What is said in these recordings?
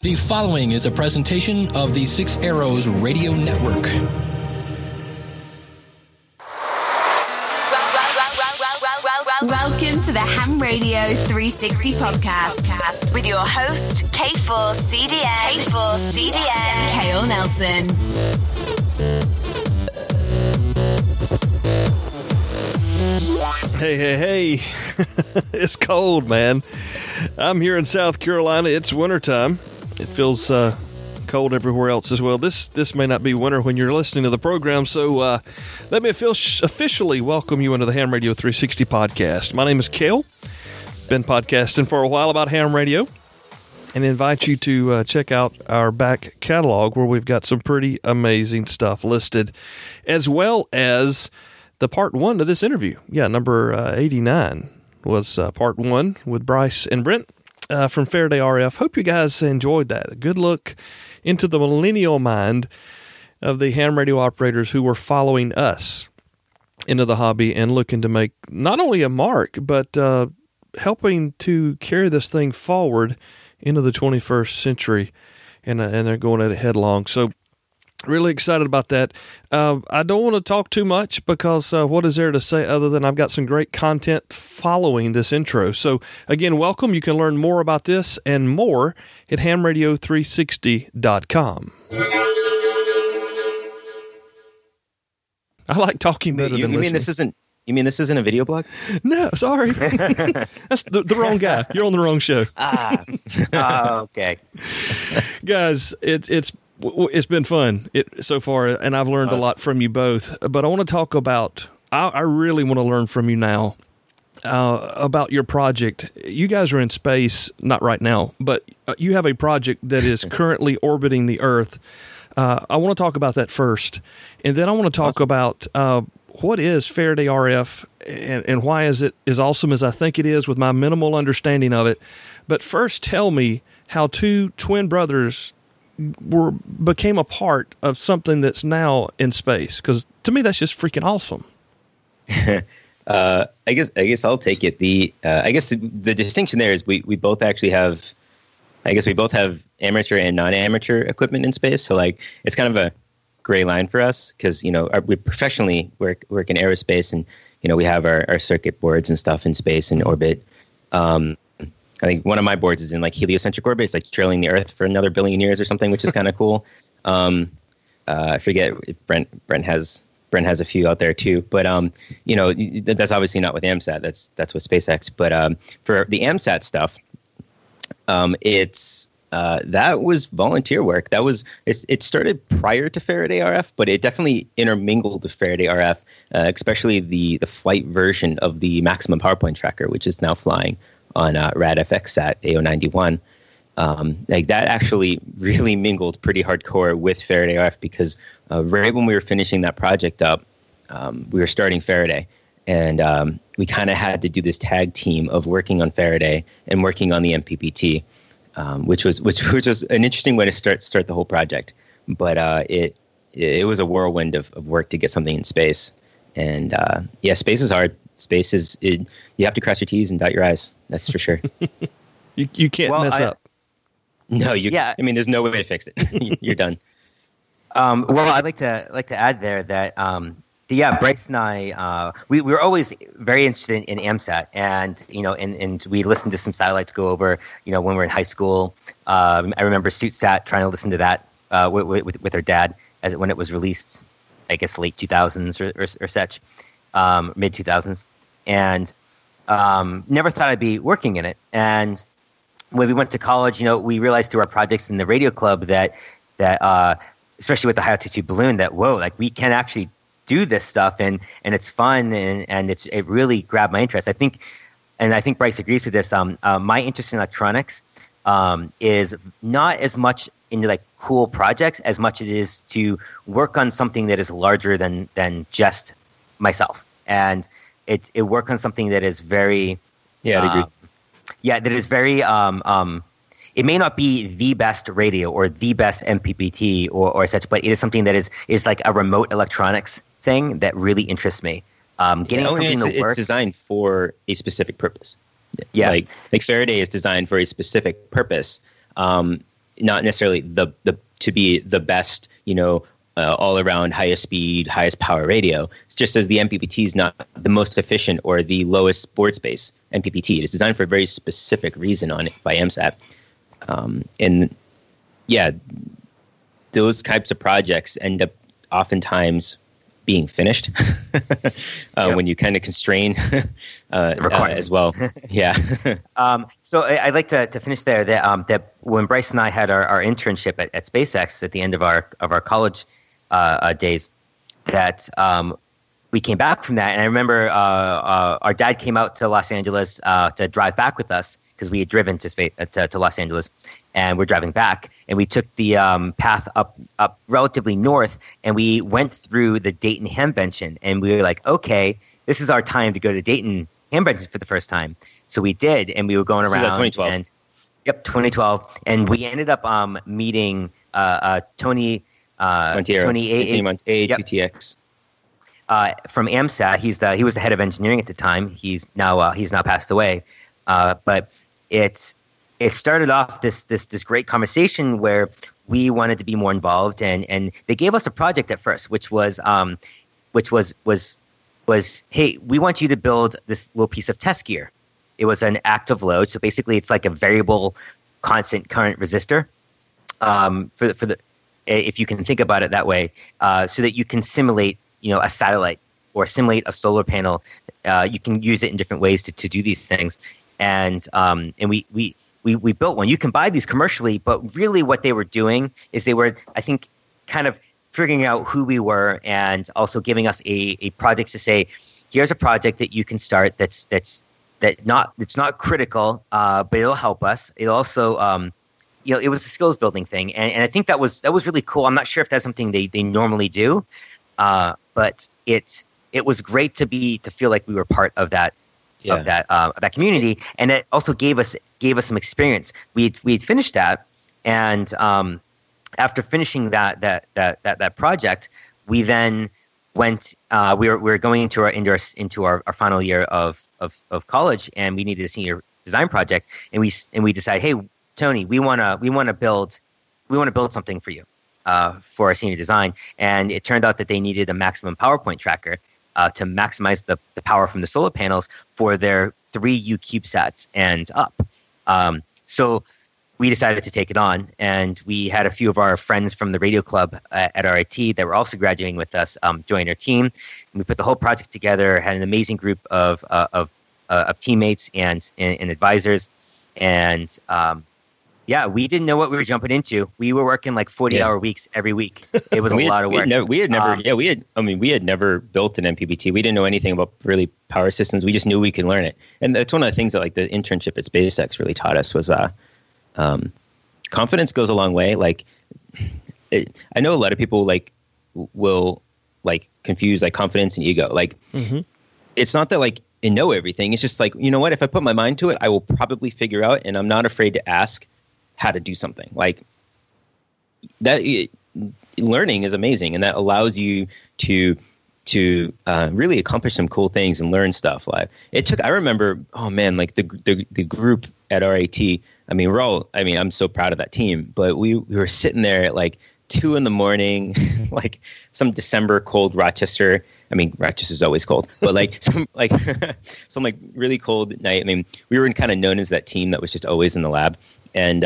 The following is a presentation of the Six Arrows Radio Network. Welcome to the Ham Radio 360 podcast with your host, K4CDN, Kale Nelson. Hey. It's cold, man. I'm here in South Carolina. It's wintertime. It feels cold everywhere else as well. This may not be winter when you're listening to the program, so let me officially welcome you into the Ham Radio 360 podcast. My name is Kale. Been podcasting for a while about ham radio, and invite you to check out our back catalog where we've got some pretty amazing stuff listed, as well as the part one of this interview. Yeah, number 89 was part one with Bryce and Brent. From Faraday RF. Hope you guys enjoyed that. A good look into the millennial mind of the ham radio operators who were following us into the hobby and looking to make not only a mark, but helping to carry this thing forward into the 21st century, and they're going at it headlong. So really excited about that. I don't want to talk too much because what is there to say other than I've got some great content following this intro. So again, welcome. You can learn more about this and more at hamradio360.com. I like talking better than listening. You mean this isn't a video blog? No, sorry. That's the wrong guy. You're on the wrong show. Okay. Guys, it's been fun so far, and I've learned a lot from you both. But I want to talk about, I really want to learn from you now about your project. You guys are in space, not right now, but you have a project that is currently orbiting the Earth. I want to talk about that first. And then I want to talk about what is Faraday RF and why is it as awesome as I think it is with my minimal understanding of it. But first, tell me how two twin brothers became a part of something that's now in space, because to me that's just freaking awesome. I guess I'll take it. I guess the distinction there is we both actually have, I guess we both have amateur and non-amateur equipment in space. So like it's kind of a gray line for us because we professionally work in aerospace, and we have our circuit boards and stuff in space and orbit. I think one of my boards is in like heliocentric orbit. It's like trailing the Earth for another billion years or something, which is kind of cool. I forget if Brent has a few out there too, but that's obviously not with AMSAT. That's with SpaceX. But for the AMSAT stuff, it's that was volunteer work. That was it started prior to Faraday RF, but it definitely intermingled with Faraday RF, especially the flight version of the Maximum PowerPoint Tracker, which is now flying on RadFX at AO91. Like that actually really mingled pretty hardcore with Faraday RF because right when we were finishing that project up, we were starting Faraday, and we kind of had to do this tag team of working on Faraday and working on the MPPT, which was an interesting way to start the whole project. But it was a whirlwind of work to get something in space, and space is hard. You have to cross your T's and dot your I's. That's for sure. you can't mess up. No, I mean, there's no way to fix it. You're done. I'd like to add there that Bryce and I we were always very interested in AMSAT, and and we listened to some satellites go over. When we were in high school, I remember Suitsat trying to listen to that with her dad when it was released. I guess late 2000s or such. Mid 2000s, and never thought I'd be working in it. And when we went to college, we realized through our projects in the radio club that especially with the high altitude balloon, that we can actually do this stuff, and it's fun, and it really grabbed my interest. I think Bryce agrees with this. My interest in electronics is not as much into like cool projects as much as it is to work on something that is larger than just myself, and it worked on something that is very I'd agree. That is very it may not be the best radio or the best MPPT or such, but it is something that is like a remote electronics thing that really interests me. It's designed for a specific purpose. Like Faraday is designed for a specific purpose. not necessarily to be the best, all around highest speed, highest power radio. It's just as the MPPT is not the most efficient or the lowest board space MPPT. It is designed for a very specific reason on it by AMSAT. And yeah, those types of projects end up oftentimes being finished when you kind of constrain as well. Yeah. So I'd like to finish there that when Bryce and I had our internship at SpaceX at the end of our college days, that we came back from that, and I remember our dad came out to Los Angeles to drive back with us because we had driven to Los Angeles, and we're driving back, and we took the path up relatively north, and we went through the Dayton Hamvention, and we were like, okay, this is our time to go to Dayton Hamvention for the first time. So we did, and we were going around. This is 2012. And, yep, 2012, and we ended up meeting Tony. Tony A2TX from AMSAT. He was the head of engineering at the time. He's now passed away. But it started off this great conversation where we wanted to be more involved, and they gave us a project at first, which was hey, we want you to build this little piece of test gear. It was an active load, so basically it's like a variable constant current resistor for the if you can think about it that way, so that you can simulate, a satellite or simulate a solar panel. You can use it in different ways to do these things. And we built one. You can buy these commercially, but really what they were doing is they were, I think, kind of figuring out who we were and also giving us a project to say, here's a project that you can start that's not critical, but it'll help us. It also it was a skills building thing, and I think that was really cool. I'm not sure if that's something they normally do, but it was great to feel like we were part of that community, and it also gave us some experience. We had finished that, and after finishing that project, we then went. We were going into our final year of college, and we needed a senior design project, and we decided, hey, Tony, we want to build something for you for our senior design. And it turned out that they needed a maximum PowerPoint tracker to maximize the power from the solar panels for their 3U CubeSats and up. So we decided to take it on, and we had a few of our friends from the radio club at RIT that were also graduating with us join our team. And we put the whole project together, had an amazing group of teammates and advisors, and yeah, we didn't know what we were jumping into. We were working like 40-hour weeks every week. It was a lot of work. We had never built an MPPT. We didn't know anything about really power systems. We just knew we could learn it, and that's one of the things that like the internship at SpaceX really taught us was confidence goes a long way. Like, I know a lot of people will confuse like confidence and ego. Like, It's not that like you know everything. It's just like, you know what? If I put my mind to it, I will probably figure out, and I'm not afraid to ask how to do something like that. Learning is amazing, and that allows you to really accomplish some cool things and learn stuff. Like it took, I remember, oh man, like the group at RIT. I mean, I'm so proud of that team, but we were sitting there at like 2 a.m, like some December cold Rochester. I mean, Rochester's always cold, but like some really cold night. I mean, we were kind of known as that team that was just always in the lab. And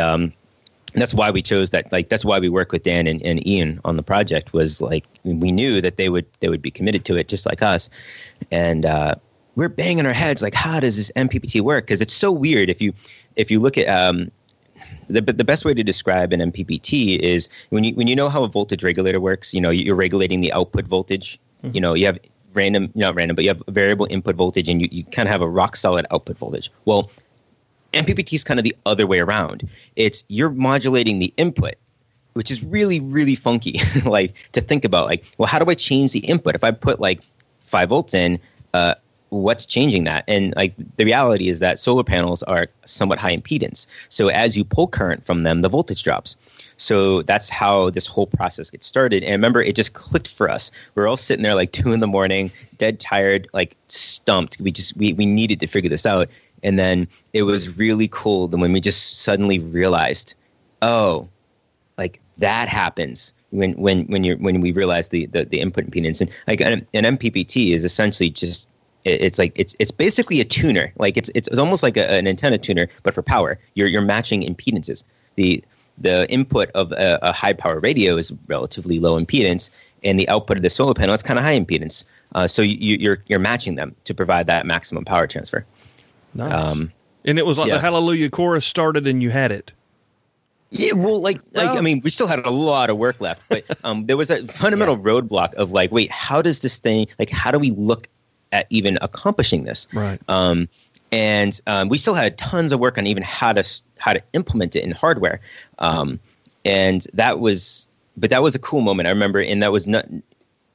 that's why we chose that. Like, that's why we worked with Dan and Ian on the project, was like, we knew that they would be committed to it just like us. And we're banging our heads like, how does this MPPT work? Because it's so weird. If you look at the best way to describe an MPPT is when you know how a voltage regulator works. You're regulating the output voltage. Mm-hmm. You have not random, but you have variable input voltage, and you kind of have a rock solid output voltage. Well, MPPT is kind of the other way around. It's you're modulating the input, which is really, really funky. Like to think about, like, well, how do I change the input? If I put like 5 volts in, what's changing that? And like the reality is that solar panels are somewhat high impedance. So as you pull current from them, the voltage drops. So that's how this whole process gets started. And remember, it just clicked for us. We're all sitting there like 2 a.m, dead tired, like stumped. We needed to figure this out. And then it was really cool when we just suddenly realized, oh, like that happens when we realize the input impedance. And like an MPPT is essentially just, it's like it's basically a tuner. Like it's almost like an antenna tuner, but for power. You're matching impedances. The input of a high power radio is relatively low impedance, and the output of the solar panel is kind of high impedance. So you're matching them to provide that maximum power transfer. Nice. And it was like the Hallelujah chorus started, and you had it. Yeah, well, I mean, we still had a lot of work left, but there was a fundamental roadblock of like, wait, how does this thing? Like, how do we look at even accomplishing this? Right. And we still had tons of work on even how to implement it in hardware. And that was a cool moment, I remember. And that was not,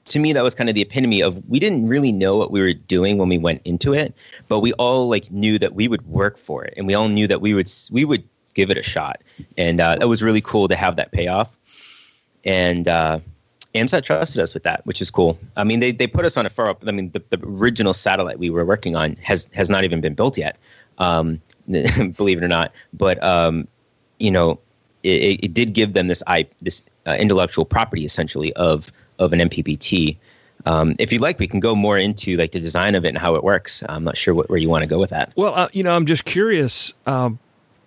to me, that was kind of the epitome of, we didn't really know what we were doing when we went into it, but we all like knew that we would work for it, and we all knew that we would give it a shot. And that was really cool to have that payoff. And AMSAT trusted us with that, which is cool. I mean, they put us on a far up. I mean, the original satellite we were working on has not even been built yet, believe it or not. But you know, it did give them this intellectual property essentially of an MPPT. If you like, we can go more into like the design of it and how it works. I'm not sure where you want to go with that. Well, you know, I'm just curious.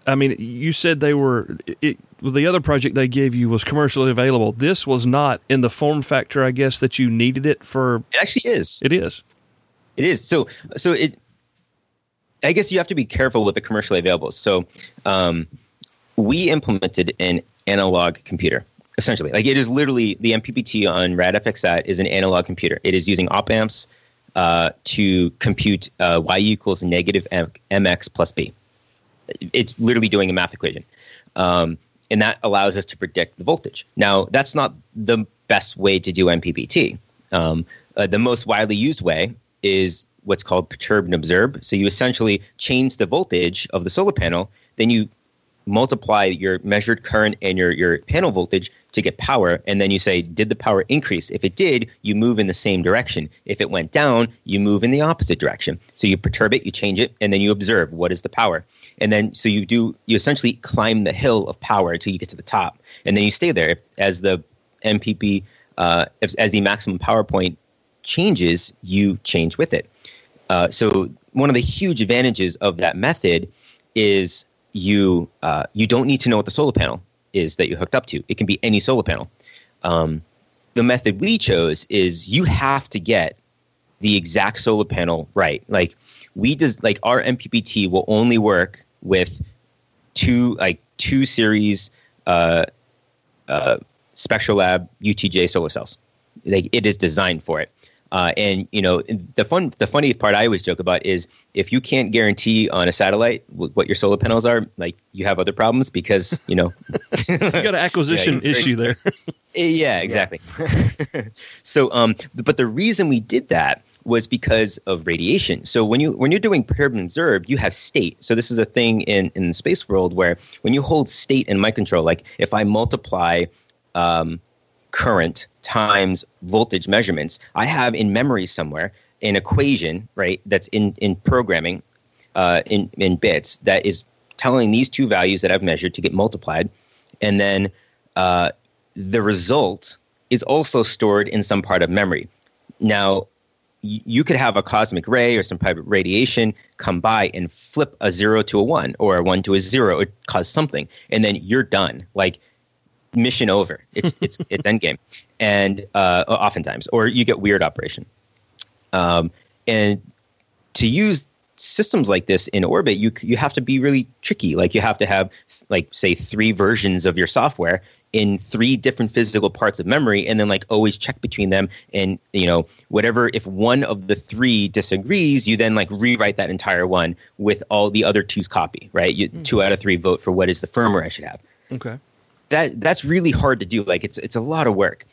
I mean, you said the other project they gave you was commercially available. This was not in the form factor, I guess, that you needed it for. It actually is. It is. It is. So it. I guess you have to be careful with the commercially available. So we implemented an analog computer, essentially. Like, it is literally the MPPT on RadFX is an analog computer. It is using op amps to compute y equals negative mx plus b. It's literally doing a math equation. And that allows us to predict the voltage. Now, that's not the best way to do MPPT. The most widely used way is what's called perturb and observe. So you essentially change the voltage of the solar panel, then you multiply your measured current and your panel voltage to get power, and then you say, did the power increase? If it did, you move in the same direction. If it went down, you move in the opposite direction. So you perturb it, you change it, and then you observe, what is the power? And then so you essentially climb the hill of power until you get to the top, and then you stay there. As the MPP, as the maximum power point changes, you change with it. So one of the huge advantages of that method is you don't need to know what the solar panel is that you hooked up to. It can be any solar panel. The method we chose is you have to get the exact solar panel right. Like our MPPT will only work with two series Spectralab UTJ solar cells. Like, it is designed for it. And you know, the funny part I always joke about is, if you can't guarantee on a satellite what your solar panels are, like, you have other problems, because, you know, you got an acquisition issue there. Yeah, exactly. Yeah. So, but the reason we did that was because of radiation. So when you're doing perturb and observe, you have state. So this is a thing in the space world where when you hold state in my control, like if I multiply, current times voltage measurements, I have in memory somewhere an equation, right, that's in programming in bits that is telling these two values that I've measured to get multiplied. And then the result is also stored in some part of memory. Now, you could have a cosmic ray or some private radiation come by and flip a 0 to a 1 or a 1 to a 0, or cause something, and then you're done. Like, mission over. It's end game, and oftentimes, or you get weird operation. And to use systems like this in orbit, you have to be really tricky. Like, you have to have, like, say, 3 versions of your software in 3 different physical parts of memory, and then, like, always check between them. And, you know, whatever, if one of the 3 disagrees, you then, like, rewrite that entire one with all the other 2's copy. Right, mm-hmm. 2 out of 3 vote for what is the firmware I should have. Okay. That's really hard to do. Like, it's a lot of work,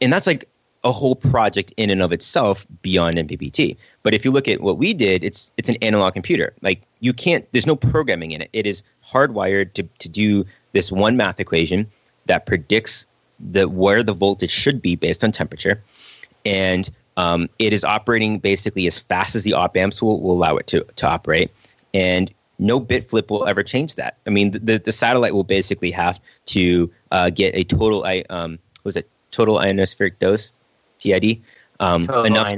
and that's like a whole project in and of itself beyond MPPT. But if you look at what we did, it's an analog computer. Like, you can't. There's no programming in it. It is hardwired to do this one math equation that predicts where the voltage should be based on temperature, and it is operating basically as fast as the op amps will allow it to operate, and no bit flip will ever change that. I mean, the satellite will basically have to get a total total ionospheric dose, TID, enough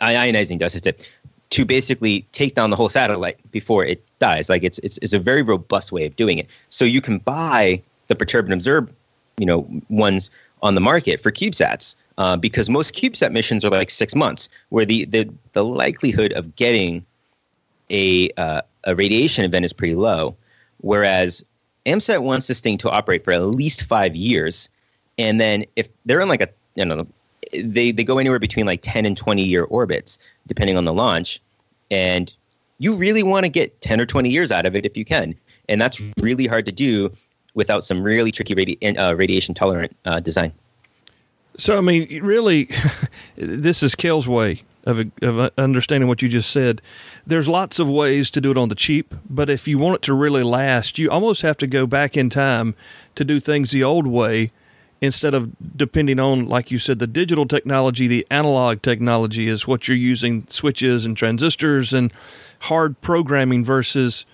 ionizing dose is it, to basically take down the whole satellite before it dies. Like it's a very robust way of doing it. So you can buy the perturb and observe, ones on the market for CubeSats, because most CubeSat missions are like 6 months, where the likelihood of getting a radiation event is pretty low. Whereas AMSAT wants this thing to operate for at least 5 years, and then if they're in like they go anywhere between like 10 and 20 year orbits depending on the launch, and you really want to get 10 or 20 years out of it if you can, and that's really hard to do without some really tricky radiation-tolerant design. So, I mean, really, this is Kale's way of understanding what you just said. There's lots of ways to do it on the cheap, but if you want it to really last, you almost have to go back in time to do things the old way instead of depending on, like you said, the digital technology. The analog technology is what you're using, switches and transistors and hard programming versus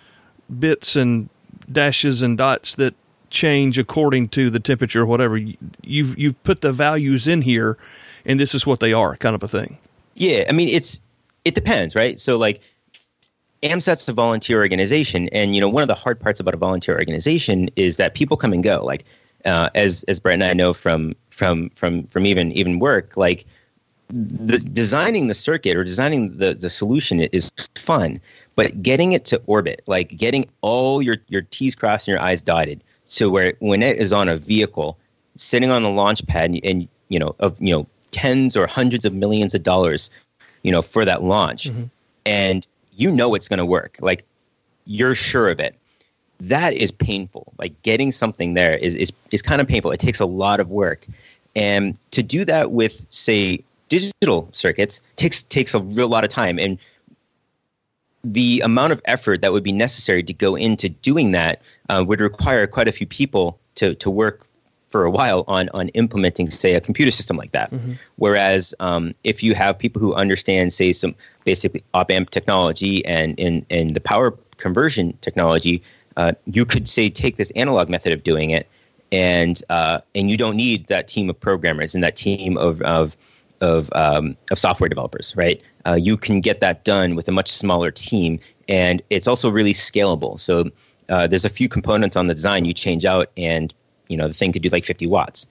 bits and dashes and dots that change according to the temperature or whatever. You've put the values in here, and this is what they are, kind of a thing. Yeah, I mean, it depends, right? So, like, AMSAT's a volunteer organization, and, one of the hard parts about a volunteer organization is that people come and go. Like, as Brent and I know from even work, like, designing the circuit or designing the solution is fun, but getting it to orbit, like getting all your T's crossed and your I's dotted, so where when it is on a vehicle, sitting on the launch pad, and tens or hundreds of millions of dollars, for that launch, mm-hmm. and it's going to work, like you're sure of it. That is painful. Like getting something there is kind of painful. It takes a lot of work, and to do that with, say, digital circuits takes a real lot of time, and the amount of effort that would be necessary to go into doing that would require quite a few people to work for a while on implementing, say, a computer system like that. Mm-hmm. Whereas if you have people who understand, say, some basically op-amp technology and the power conversion technology, you could, say, take this analog method of doing it, and you don't need that team of programmers and that team of software developers, right? You can get that done with a much smaller team, and it's also really scalable. So there's a few components on the design you change out, and the thing could do like 50 watts.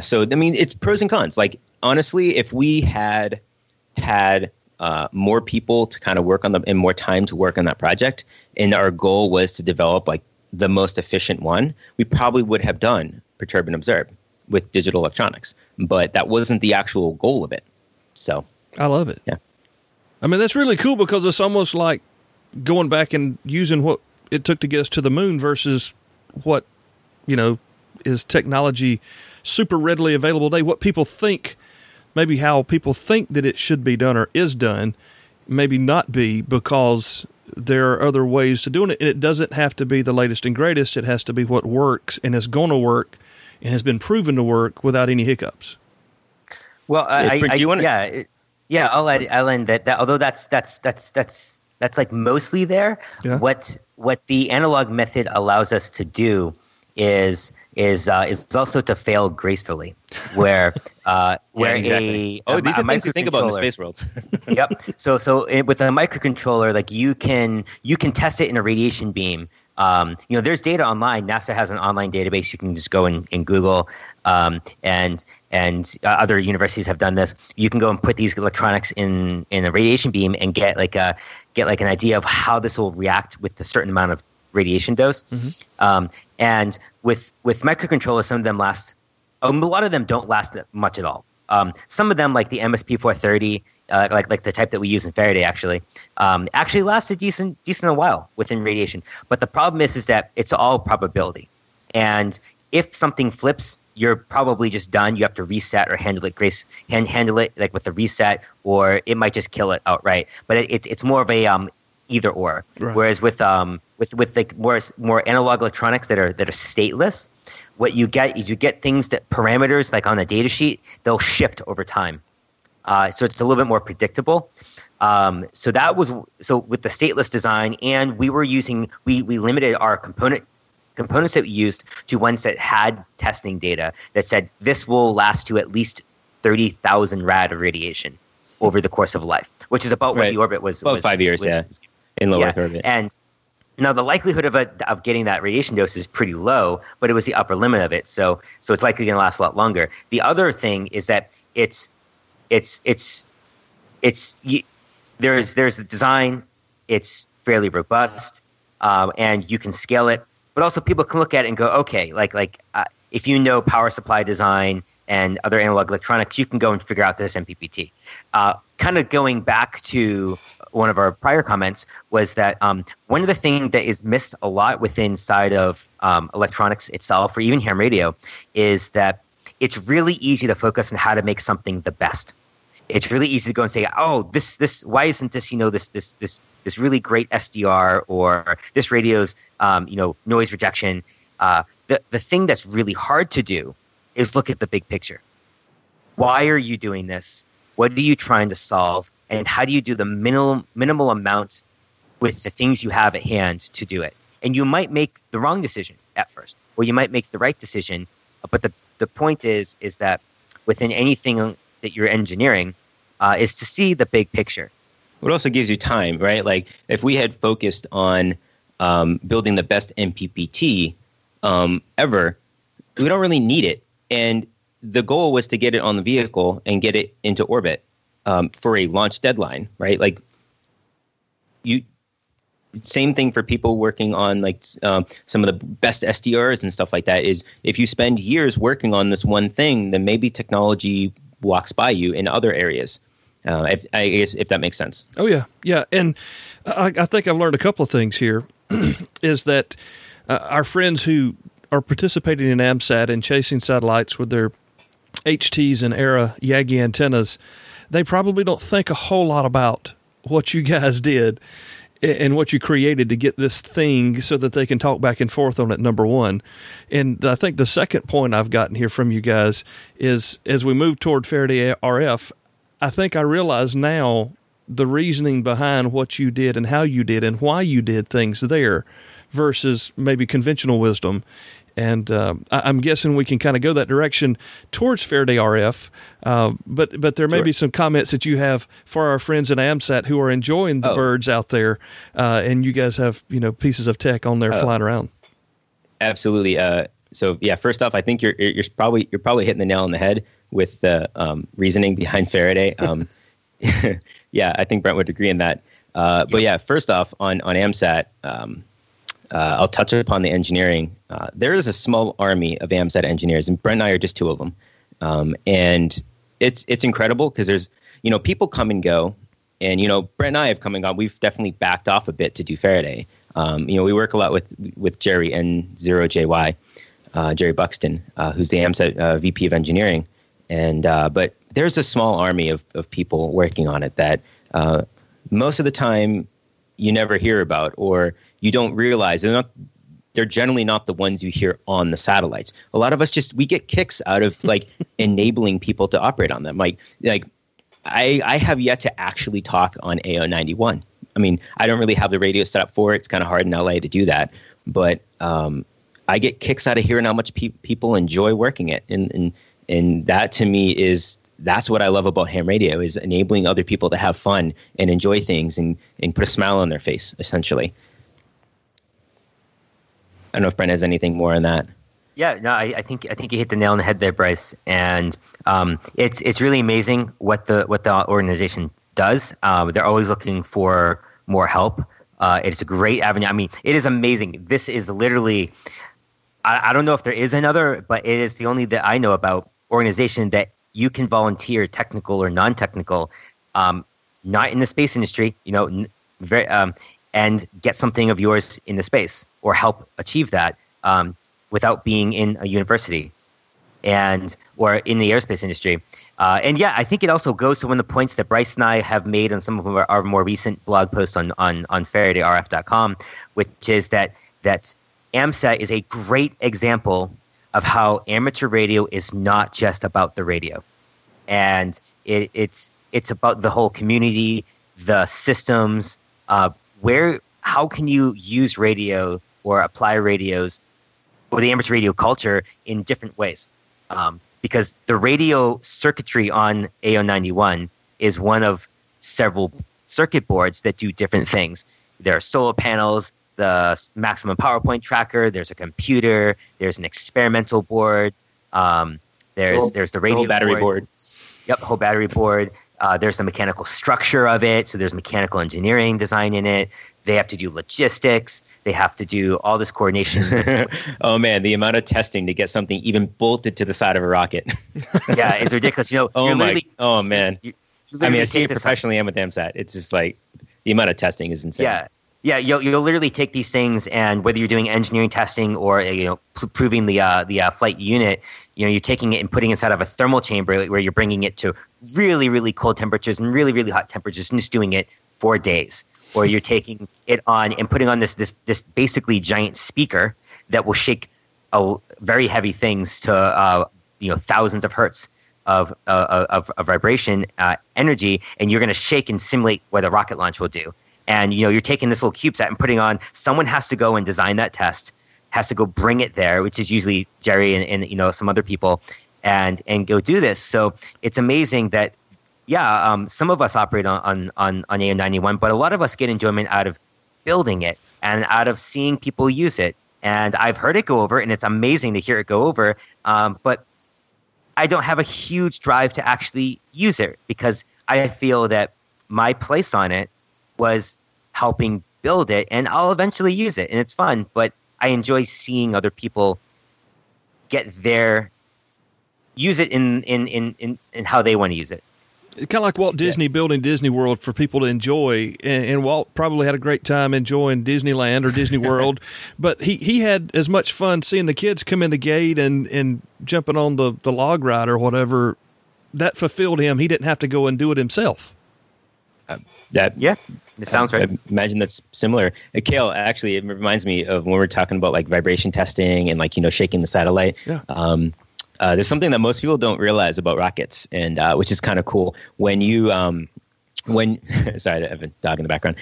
So I mean, it's pros and cons. Like honestly, if we had more people to kind of work on them and more time to work on that project, and our goal was to develop like the most efficient one, we probably would have done perturb and observe with digital electronics, but that wasn't the actual goal of it. So I love it. Yeah. I mean, that's really cool because it's almost like going back and using what it took to get us to the moon versus what, is technology super readily available today. What people think, maybe how people think that it should be done or is done, maybe not be, because there are other ways to doing it. And it doesn't have to be the latest and greatest. It has to be what works and is going to work and has been proven to work without any hiccups. Well, I'll add, Ellen, that although that's like mostly there, yeah. What the analog method allows us to do is also to fail gracefully, where exactly. These are things you think about in the space world. Yep. So with a microcontroller, like you can test it in a radiation beam. There's data online. NASA has an online database. You can just go and Google, and other universities have done this. You can go and put these electronics in a radiation beam and get an idea of how this will react with a certain amount of radiation dose. Mm-hmm. And with microcontrollers, some of them last. A lot of them don't last much at all. Some of them, like the MSP430. Like the type that we use in Faraday actually lasts a decent while within radiation. But the problem is that it's all probability. And if something flips, you're probably just done. You have to reset or handle it like with the reset, or it might just kill it outright. But it's more of a either or. Right. Whereas with like more analog electronics that are stateless, what you get is things that parameters like on a data sheet, they'll shift over time. So it's a little bit more predictable, So that was with the stateless design, and we were using we limited our components that we used to ones that had testing data that said this will last to at least 30,000 rad of radiation over the course of life, which is about what the orbit was. About 5 years, in low Earth orbit. And now the likelihood of getting that radiation dose is pretty low, but it was the upper limit of it, so it's likely going to last a lot longer. The other thing is that there's the design. It's fairly robust, and you can scale it. But also, people can look at it and go, okay, like if you know power supply design and other analog electronics, you can go and figure out this MPPT. Kind of going back to one of our prior comments was that one of the things that is missed a lot within side of electronics itself, or even ham radio, is that it's really easy to focus on how to make something the best. It's really easy to go and say, oh, this why isn't this, this really great SDR, or this radio's noise rejection. The thing that's really hard to do is look at the big picture. Why are you doing this? What are you trying to solve? And how do you do the minimal amount with the things you have at hand to do it? And you might make the wrong decision at first, or you might make the right decision, but the point is that within anything that you're engineering is to see the big picture. It also gives you time, right? Like if we had focused on building the best MPPT ever, we don't really need it. And the goal was to get it on the vehicle and get it into orbit for a launch deadline, right? Like same thing for people working on like some of the best SDRs and stuff like that is if you spend years working on this one thing, then maybe technology walks by you in other areas. I guess if that makes sense. Oh yeah. Yeah. And I think I've learned a couple of things here is that our friends who are participating in AMSAT and chasing satellites with their HTs and ERA Yagi antennas, they probably don't think a whole lot about what you guys did and what you created to get this thing so that they can talk back and forth on it, number one. And I think the second point I've gotten here from you guys is as we move toward Faraday RF, I think I realize now the reasoning behind what you did and how you did and why you did things there versus maybe conventional wisdom. And I'm guessing we can kind of go that direction towards Faraday RF, but there may be some comments that you have for our friends in AMSAT who are enjoying the birds out there, and you guys have pieces of tech on there flying around. Absolutely. So yeah, first off, I think you're probably hitting the nail on the head with the reasoning behind Faraday. Yeah, I think Brent would agree in that. But yeah, first off on AMSAT. I'll touch upon the engineering. There is a small army of AMSAT engineers, and Brent and I are just two of them. And it's incredible because there's, people come and go. And, Brent and I have come and gone. We've definitely backed off a bit to do Faraday. We work a lot with Jerry N0JY, Jerry Buxton, who's the AMSAT VP of engineering. And but there's a small army of people working on it that most of the time you never hear about, or you don't realize they're generally not the ones you hear on the satellites. A lot of us we get kicks out of like enabling people to operate on them. Like I have yet to actually talk on AO91. I mean, I don't really have the radio set up for it. It's kind of hard in LA to do that, but I get kicks out of hearing how much people enjoy working it. And that to me that's what I love about ham radio is enabling other people to have fun and enjoy things and put a smile on their face, essentially. I don't know if Brent has anything more on that. Yeah, no, I think you hit the nail on the head there, Bryce. And it's really amazing what the organization does. They're always looking for more help. It's a great avenue. I mean, it is amazing. This is literally, I don't know if there is another, but it is the only that I know about organization that you can volunteer, technical or non-technical, not in the space industry, and get something of yours in the space or help achieve that without being in a university or in the aerospace industry. And yeah, I think it also goes to one of the points that Bryce and I have made on some of our more recent blog posts on FaradayRF.com, which is that AMSAT is a great example of how amateur radio is not just about the radio, and it's about the whole community, the systems, how can you use radio or apply radios or the amateur radio culture in different ways? Because the radio circuitry on AO91 is one of several circuit boards that do different things. There are solar panels, the Maximum PowerPoint Tracker, there's a computer, there's an experimental board, there's the radio whole battery board. Yep, whole battery board. There's the mechanical structure of it, so there's mechanical engineering design in it. They have to do logistics. They have to do all this coordination. Oh, man, the amount of testing to get something even bolted to the side of a rocket. Yeah, it's ridiculous. You know, oh, man. I mean, I see it professionally and with AMSAT. It's just like the amount of testing is insane. Yeah, you'll literally take these things, and whether you're doing engineering testing or proving the flight unit, you're taking it and putting it inside of a thermal chamber where you're bringing it to really, really cold temperatures and really, really hot temperatures and just doing it for days. Or you're taking it on and putting on this basically giant speaker that will shake very heavy things to thousands of hertz of vibration energy, and you're going to shake and simulate what a rocket launch will do. And you're taking this little CubeSat and putting on. Someone has to go and design that test, has to go bring it there, which is usually Jerry and some other people, and go do this. So it's amazing that some of us operate on AO91, but a lot of us get enjoyment out of building it and out of seeing people use it. And I've heard it go over, and it's amazing to hear it go over. But I don't have a huge drive to actually use it because I feel that my place on it was helping build it, and I'll eventually use it, and it's fun, but I enjoy seeing other people use it in how they want to use it. Kind of like Walt Disney building Disney World for people to enjoy, and Walt probably had a great time enjoying Disneyland or Disney World, but he had as much fun seeing the kids come in the gate and jumping on the log ride or whatever. That fulfilled him. He didn't have to go and do it himself. It sounds right. I imagine that's similar. Kale, actually, it reminds me of when we're talking about like vibration testing and like shaking the satellite. Yeah. There's something that most people don't realize about rockets, and which is kind of cool. When you sorry, I have a dog in the background.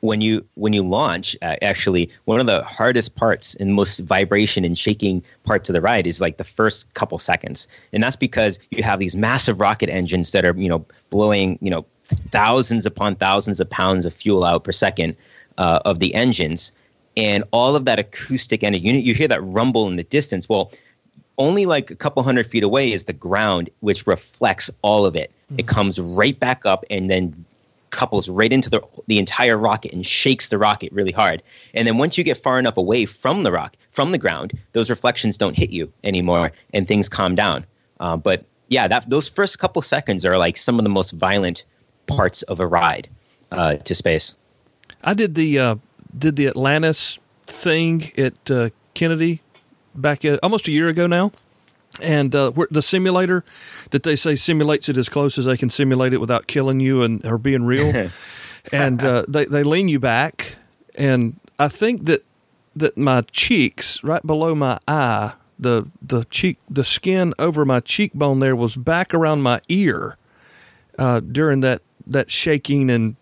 When you launch, actually, one of the hardest parts and most vibration and shaking parts of the ride is like the first couple seconds, and that's because you have these massive rocket engines that are blowing thousands upon thousands of pounds of fuel out per second of the engines, and all of that acoustic energy. You hear that rumble in the distance. Well, only like a couple hundred feet away is the ground, which reflects all of it. Mm-hmm. It comes right back up and then couples right into the entire rocket and shakes the rocket really hard. And then once you get far enough away from the rock, from the ground, those reflections don't hit you anymore and things calm down. But yeah, those first couple seconds are like some of the most violent parts of a ride to space. I did the Atlantis thing at Kennedy back at almost a year ago now. And the simulator that they say simulates it as close as they can simulate it without killing you or being real. And they lean you back. And I think that my cheeks, right below my eye, the skin over my cheekbone there was back around my ear during that shaking and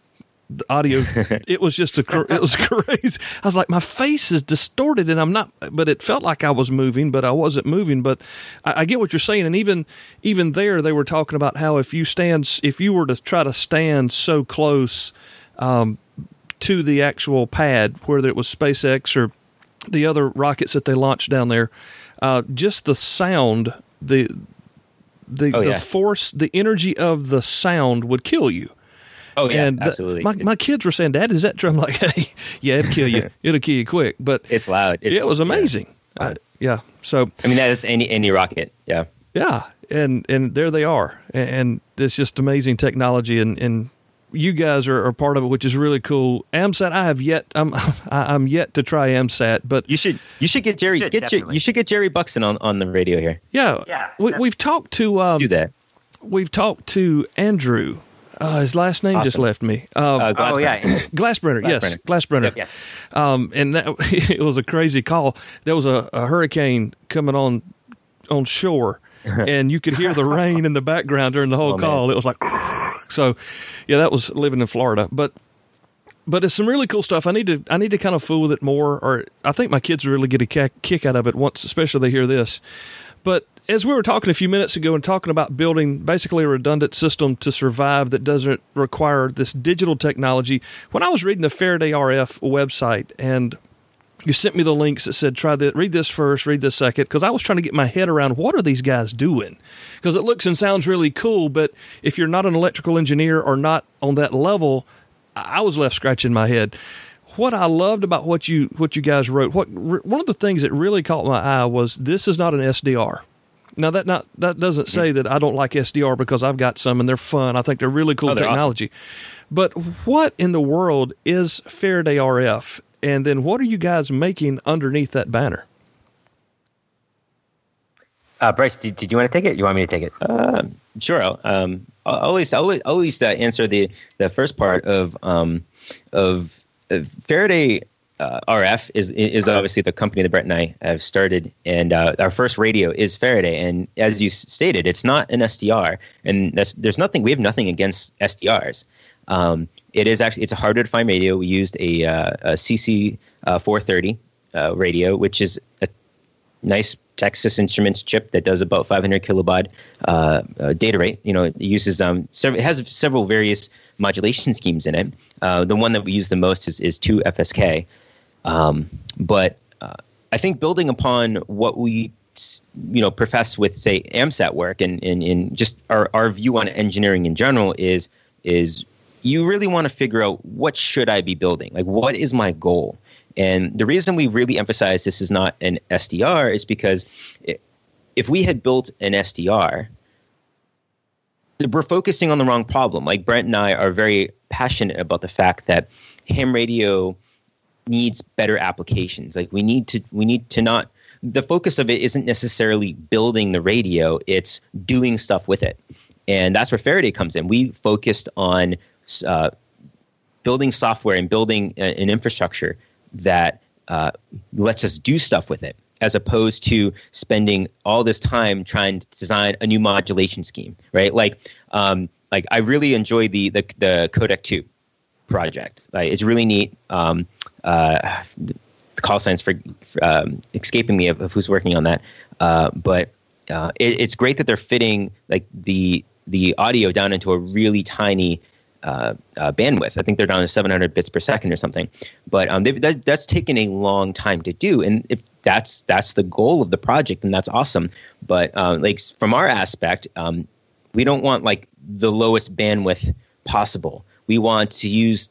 the audio. It was just it was crazy. I was like, my face is distorted and I'm not, but it felt like I was moving, but I wasn't moving. But I get what you're saying. And even there, they were talking about how if you were to try to stand so close to the actual pad, whether it was SpaceX or the other rockets that they launched down there, just the sound, the force, the energy of the sound would kill you. Oh, yeah, and absolutely. My kids were saying, Dad, is that true? I'm like, hey, yeah, it'll kill you. It'll kill you quick. But it's loud. It was amazing. Yeah, so. I mean, that is any rocket. Yeah. Yeah. And there they are. And it's just amazing technology. And you guys are part of it, which is really cool. AMSAT, I'm yet to try AMSAT, but you should get Jerry. You should get Jerry Buxton on the radio here. Yeah. Yeah. We've talked to. Let's do that. We've talked to Andrew. His last name just left me. Glass-Brenner. Yes, Glass-Brenner. Yep, yes. And it was a crazy call. There was a hurricane coming on shore, and you could hear the rain in the background during the whole call. Man. It was like, So, yeah, that was living in Florida. But it's some really cool stuff. I need to kind of fool with it more, or I think my kids really get a kick out of it once, especially they hear this. But as we were talking a few minutes ago and talking about building basically a redundant system to survive that doesn't require this digital technology, when I was reading the Faraday RF website and you sent me the links that said, try this, read this first, read this second, because I was trying to get my head around what are these guys doing? Because it looks and sounds really cool, but if you're not an electrical engineer or not on that level, I was left scratching my head. What I loved about what you guys wrote, one of the things that really caught my eye was this is not an SDR. Now, that doesn't say that I don't like SDR, because I've got some and they're fun. I think they're really cool technology. Awesome. But what in the world is Faraday RF? And then what are you guys making underneath that banner? Bryce, did you want to take it? You want me to take it? Sure. I'll at least answer the first part of Faraday. RF is obviously the company that Brent and I have started, and our first radio is Faraday. And as you stated, it's not an SDR, and we have nothing against SDRs. It's a harder to find radio. We used a CC430 radio, which is a nice Texas Instruments chip that does about 500 kilobaud data rate. You know, it uses it has several various modulation schemes in it. The one that we use the most is 2FSK. But I think building upon what we, profess with, say, AMSAT work and just our view on engineering in general is you really want to figure out, what should I be building? Like, what is my goal? And the reason we really emphasize this is not an SDR is because if we had built an SDR, we're focusing on the wrong problem. Like, Brent and I are very passionate about the fact that ham radio needs better applications. Like, we need to not, the focus of it isn't necessarily building the radio, it's doing stuff with it. And that's where Faraday comes in. We focused on building software and building an infrastructure that lets us do stuff with it, as opposed to spending all this time trying to design a new modulation scheme, right? Like I really enjoy the Codec 2 project. Like, it's really neat. The call sign's for escaping me of who's working on that. But it's great that they're fitting like the audio down into a really tiny bandwidth. I think they're down to 700 bits per second or something. But that's taken a long time to do. And if that's the goal of the project, and that's awesome. But like, from our aspect, we don't want like the lowest bandwidth possible. We want to use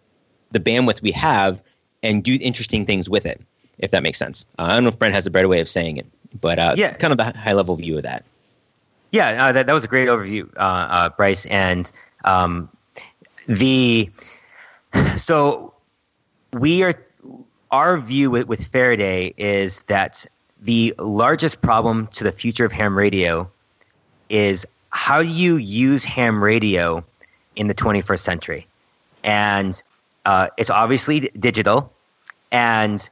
the bandwidth we have and do interesting things with it, if that makes sense. I don't know if Brent has a better way of saying it, but yeah, kind of the high level view of that. Yeah, that was a great overview, Bryce. And our view with Faraday is that the largest problem to the future of ham radio is how do you use ham radio in the 21st century? And it's obviously digital, and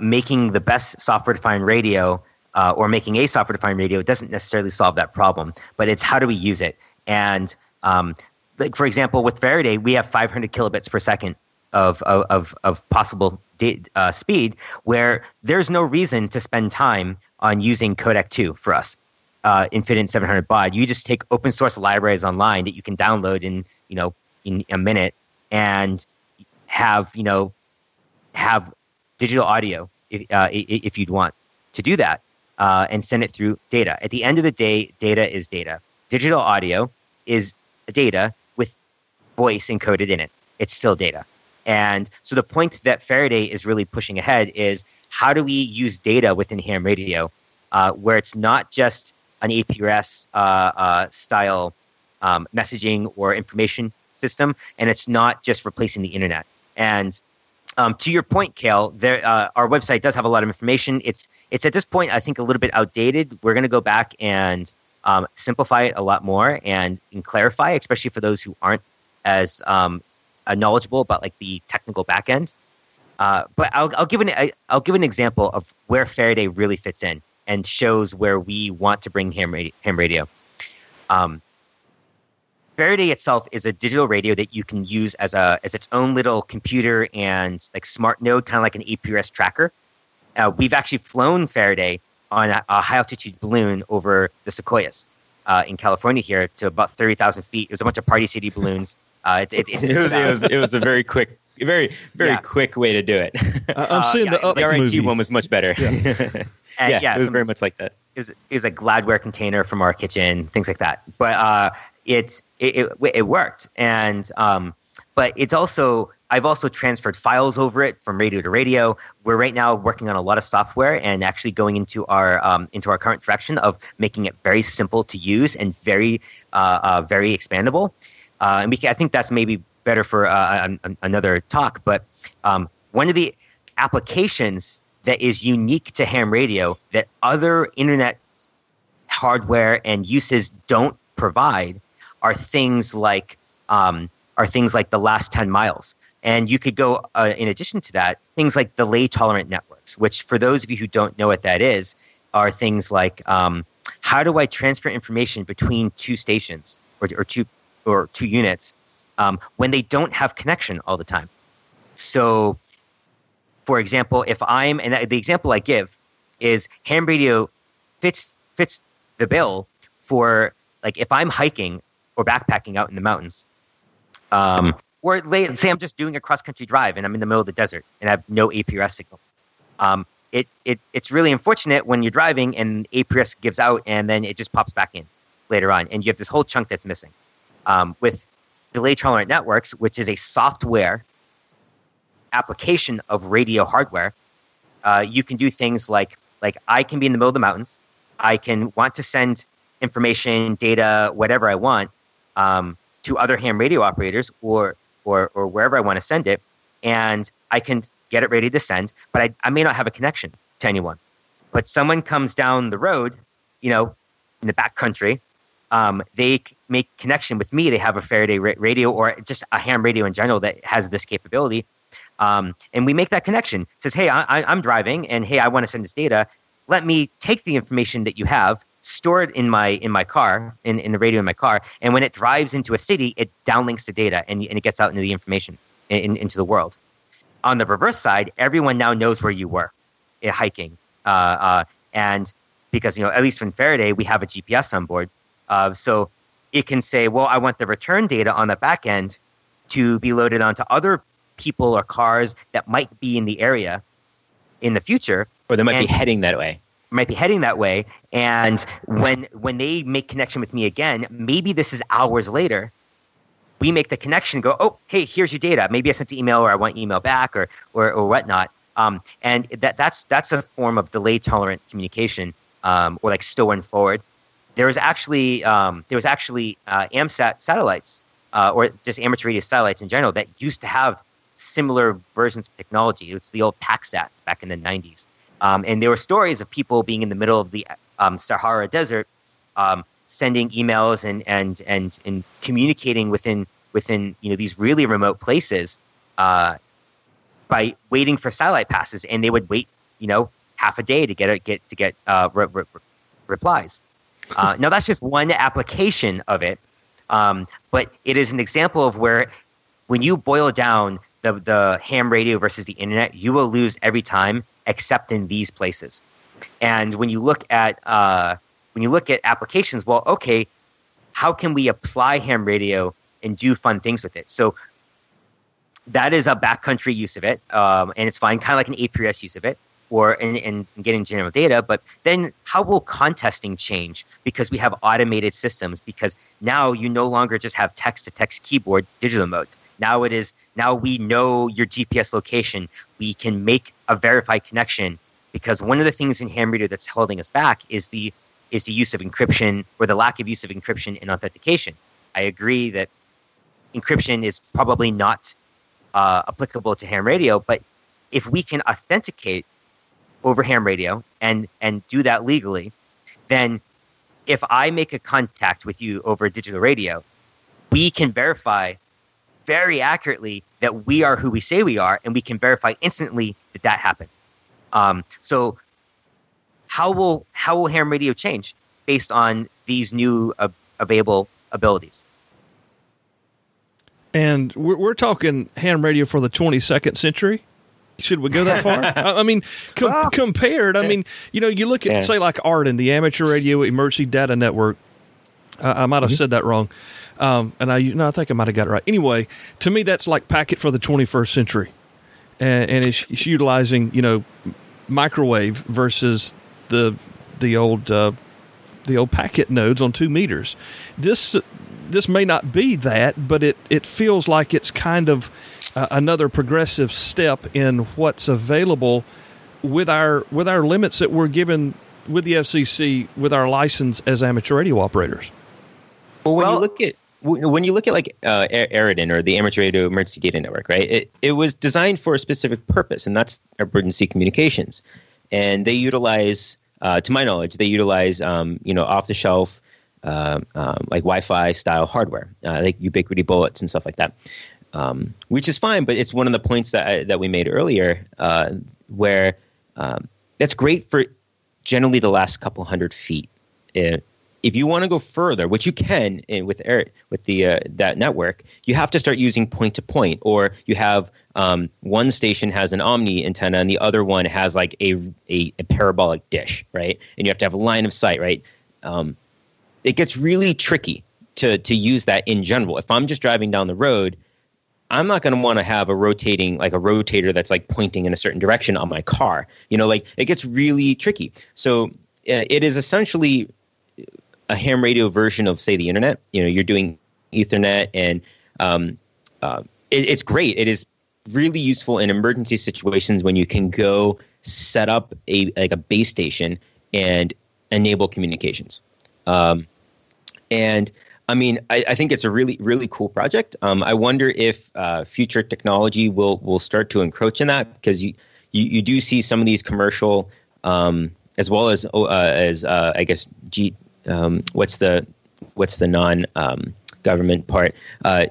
making the best software-defined radio or making a software-defined radio doesn't necessarily solve that problem, but it's how do we use it? And like, for example, with Faraday, we have 500 kilobits per second of possible speed, where there's no reason to spend time on using Codec 2 for us, Infinite 700 baud. You just take open source libraries online that you can download in a minute and have digital audio if you'd want to do that, and send it through data. At the end of the day, data is data. Digital audio is data with voice encoded in it. It's still data. And so the point that Faraday is really pushing ahead is, how do we use data within ham radio, where it's not just an APRS style messaging or information system, and it's not just replacing the internet. And to your point, Kale, our website does have a lot of information. It's at this point, I think, a little bit outdated. We're going to go back and simplify it a lot more and clarify, especially for those who aren't as knowledgeable about like the technical back end. But I'll give an example of where Faraday really fits in and shows where we want to bring ham radio. Faraday itself is a digital radio that you can use as its own little computer and like smart node, kind of like an APRS tracker. We've actually flown Faraday on a high-altitude balloon over the sequoias in California here to about 30,000 feet. It was a bunch of Party City balloons. It was a very quick, very quick way to do it. I'm seeing the RIT movie. One was much better. Yeah. It was very much like that. It was a Gladware container from our kitchen, things like that. But it worked, and but it's also I've also transferred files over it from radio to radio. We're right now working on a lot of software and actually going into our current direction of making it very simple to use and very expandable. And I think that's maybe better for another talk. But one of the applications that is unique to ham radio that other internet hardware and uses don't provide are things like the last 10 miles. And you could go, in addition to that, things like delay-tolerant networks, which for those of you who don't know what that is, are things like how do I transfer information between two stations or two units when they don't have connection all the time. So, for example, the example I give is ham radio fits the bill for, like, if I'm hiking or backpacking out in the mountains, or say I'm just doing a cross-country drive and I'm in the middle of the desert and I have no APRS signal. It's really unfortunate when you're driving and APRS gives out and then it just pops back in later on and you have this whole chunk that's missing. With delay-tolerant networks, which is a software application of radio hardware, you can do things like I can be in the middle of the mountains. I can want to send information, data, whatever I want to other ham radio operators or wherever I want to send it, and I can get it ready to send, but I may not have a connection to anyone. But someone comes down the road, in the back country, they make connection with me. They have a Faraday radio or just a ham radio in general that has this capability. And we make that connection. It says, hey, I'm driving and, hey, I want to send this data. Let me take the information that you have, store it in my car, in the radio in my car. And when it drives into a city, it downlinks the data and it gets out into the information, into the world. On the reverse side, everyone now knows where you were hiking. And because, at least from Faraday, we have a GPS on board. So it can say, well, I want the return data on the back end to be loaded onto other people or cars that might be in the area in the future. Or they might be heading that way. And when they make connection with me again, maybe this is hours later, we make the connection, go, oh, hey, here's your data. Maybe I sent an email or I want email back or whatnot. And that's a form of delay-tolerant communication or like stolen forward. There was actually AMSAT satellites or just amateur radio satellites in general that used to have similar versions of technology. It's the old PackSat back in the 90s. And there were stories of people being in the middle of the Sahara Desert sending emails and communicating within these really remote places by waiting for satellite passes, and they would wait half a day to get replies. Now, that's just one application of it, but it is an example of where when you boil down the ham radio versus the internet, you will lose every time except in these places. And when you look at applications, well, okay, how can we apply ham radio and do fun things with it? So that is a backcountry use of it, and it's fine, kind of like an APRS use of it. Or getting general data, but then how will contesting change? Because we have automated systems. Because now you no longer just have text-to-text keyboard digital modes. Now we know your GPS location. We can make a verified connection. Because one of the things in ham radio that's holding us back is the use of encryption or the lack of use of encryption in authentication. I agree that encryption is probably not applicable to ham radio, but if we can authenticate over ham radio and do that legally, then if I make a contact with you over digital radio, we can verify very accurately that we are who we say we are, and we can verify instantly that happened. So how will ham radio change based on these new available abilities? And we're talking ham radio for the 22nd century. Should we go that far? I mean, compared, I mean, you know, you look at, say, like Arden, the Amateur Radio Emergency Data Network. I might have said that wrong. I think I might have got it right. Anyway, to me, that's like packet for the 21st century. And it's utilizing, you know, microwave versus the old packet nodes on 2 meters. This may not be that, but it feels like it's kind of another progressive step in what's available with our limits that we're given with the FCC with our license as amateur radio operators. Well, when you look at like ARIDN or the Amateur Radio Emergency Data Network, right? It was designed for a specific purpose, and that's emergency communications. And they utilize, to my knowledge, off the shelf. Like Wi-Fi style hardware, like ubiquity bullets and stuff like that, which is fine. But it's one of the points that we made earlier, where that's great for generally the last couple 100 feet. If you want to go further, which you can with that network, you have to start using point to point, or you have one station has an omni antenna and the other one has like a parabolic dish, right? And you have to have a line of sight, right? It gets really tricky to use that in general. If I'm just driving down the road, I'm not going to want to have a rotator that's like pointing in a certain direction on my car. You know, like it gets really tricky. So it is essentially a ham radio version of, say, the internet. You know, you're doing Ethernet, and it's great. It is really useful in emergency situations when you can go set up a base station and enable communications. And I mean, I think it's a really, really cool project. I wonder if future technology will start to encroach in that, because you do see some of these commercial, as well as I guess what's the non government part? I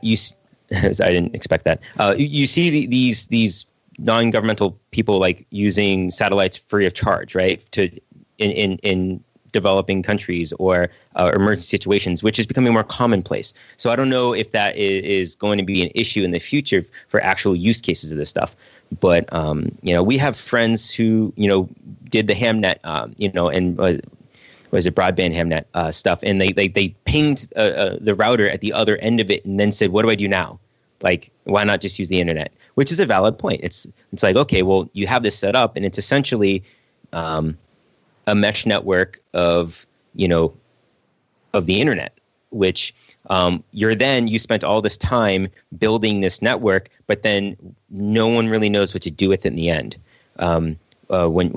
didn't expect that. You see these non governmental people like using satellites free of charge, right? In developing countries or emergency situations, which is becoming more commonplace. So I don't know if that is going to be an issue in the future for actual use cases of this stuff. But we have friends who did the HamNet, and was it broadband HamNet stuff, and they pinged the router at the other end of it, and then said, "What do I do now? Like, why not just use the internet?" Which is a valid point. It's like, okay, well, you have this set up, and it's essentially a mesh network of the internet, which you spent all this time building this network, but then no one really knows what to do with it in the end. When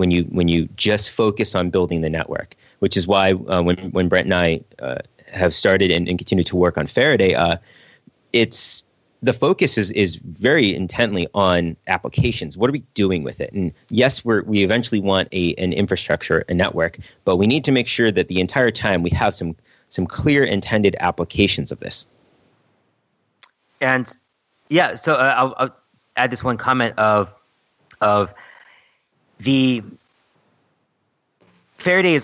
you just focus on building the network, which is why when Brent and I have started and continue to work on Faraday, it's the focus is very intently on applications. What are we doing with it? And yes, we eventually want an infrastructure, a network, but we need to make sure that the entire time we have some clear intended applications of this. And yeah, so I'll add this one comment of the Faraday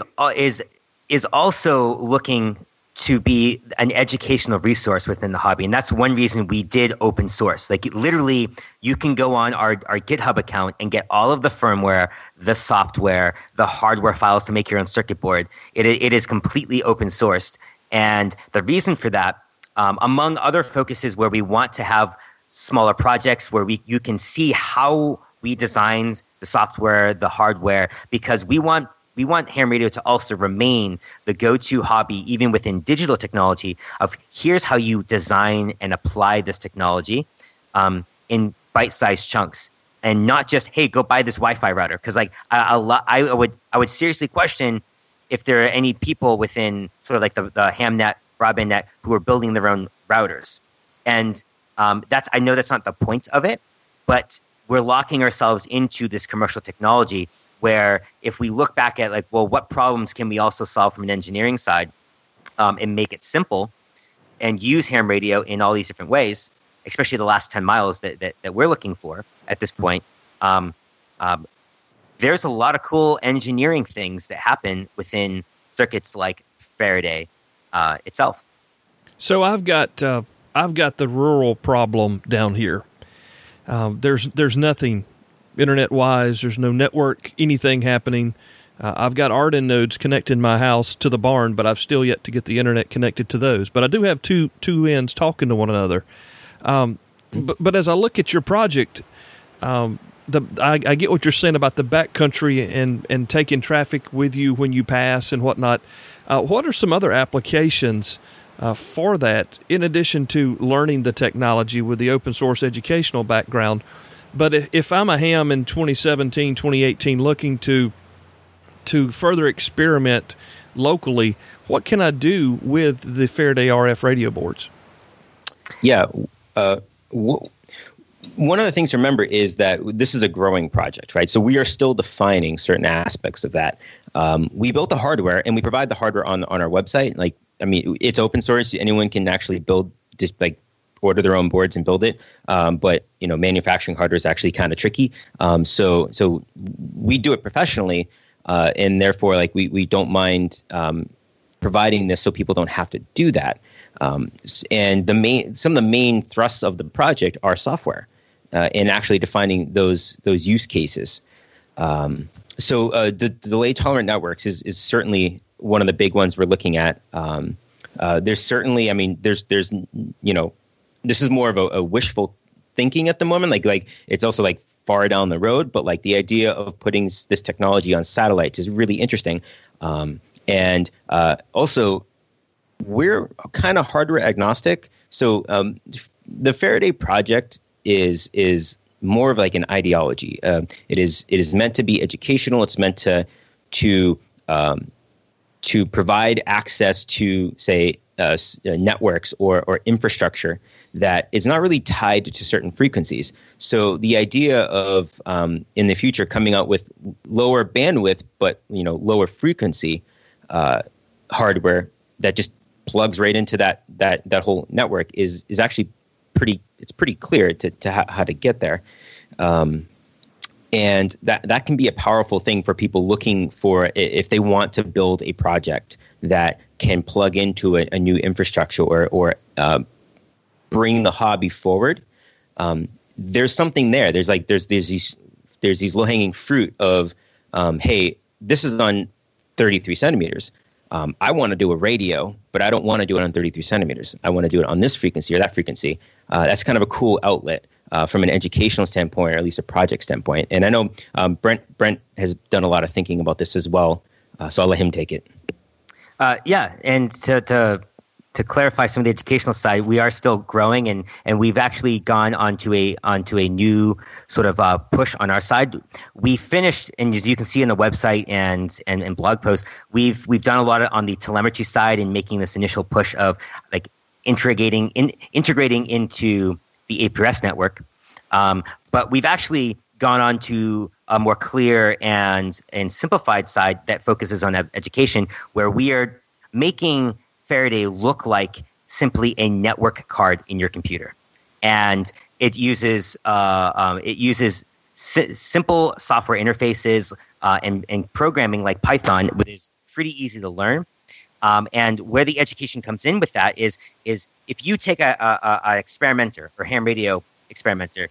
is also looking to be an educational resource within the hobby. And that's one reason we did open source. Like, literally, you can go on our GitHub account and get all of the firmware, the software, the hardware files to make your own circuit board. It is completely open sourced. And the reason for that, among other focuses where we want to have smaller projects where you can see how we designed the software, the hardware, because we want ham radio to also remain the go-to hobby, even within digital technology, of here's how you design and apply this technology in bite-sized chunks, and not just, hey, go buy this Wi-Fi router. Because like I would seriously question if there are any people within sort of like the HamNet, broadband net, who are building their own routers. And I know that's not the point of it, but we're locking ourselves into this commercial technology, where if we look back at like, well, what problems can we also solve from an engineering side and make it simple and use ham radio in all these different ways, especially the last 10 miles that we're looking for at this point. There's a lot of cool engineering things that happen within circuits like Faraday itself. So I've got I've got the rural problem down here. There's nothing internet-wise. There's no network, anything happening. I've got Arden nodes connecting my house to the barn, but I've still yet to get the internet connected to those. But I do have two ends talking to one another. But as I look at your project, I get what you're saying about the backcountry and taking traffic with you when you pass and whatnot. What are some other applications for that, in addition to learning the technology with the open source educational background? But if I'm a ham in 2017, 2018, looking to further experiment locally, what can I do with the Faraday RF radio boards? Yeah. One of the things to remember is that this is a growing project, right? So we are still defining certain aspects of that. We built the hardware, and we provide the hardware on our website. Like, I mean, it's open source. Anyone can actually build, just like order their own boards and build it. But, you know, manufacturing hardware is actually kind of tricky. So we do it professionally, and therefore, like, we don't mind providing this so people don't have to do that. And some of the main thrusts of the project are software, and actually defining those use cases. So the delay tolerant networks is certainly one of the big ones we're looking at. There's certainly, I mean, there's you know, this is more of a wishful thinking at the moment. Like it's also like far down the road, but like the idea of putting this technology on satellites is really interesting. And also, we're kind of hardware agnostic. So the Faraday project is more of like an ideology. It is meant to be educational. It's meant to provide access to, say, networks or infrastructure that is not really tied to certain frequencies. So the idea of in the future coming out with lower bandwidth, but, you know, lower frequency hardware that just plugs right into that whole network is actually pretty clear to how to get there. And that can be a powerful thing for people looking for, if they want to build a project that can plug into a new infrastructure or bring the hobby forward. There's something there. There's these low hanging fruit of, hey, this is on 33 centimeters. I want to do a radio, but I don't want to do it on 33 centimeters. I want to do it on this frequency or that frequency. That's kind of a cool outlet. From an educational standpoint, or at least a project standpoint. And I know Brent has done a lot of thinking about this as well, so I'll let him take it. Yeah, and to clarify some of the educational side, we are still growing, and we've actually gone onto a new sort of push on our side. We finished, and as you can see in the website and blog post, we've done a lot on the telemetry side and making this initial push of like integrating into the APRS network, but we've actually gone on to a more clear and simplified side that focuses on education, where we are making Faraday look like simply a network card in your computer, and it uses simple software interfaces and programming like Python, which is pretty easy to learn. And where the education comes in with that is if you take a experimenter or ham radio experimenter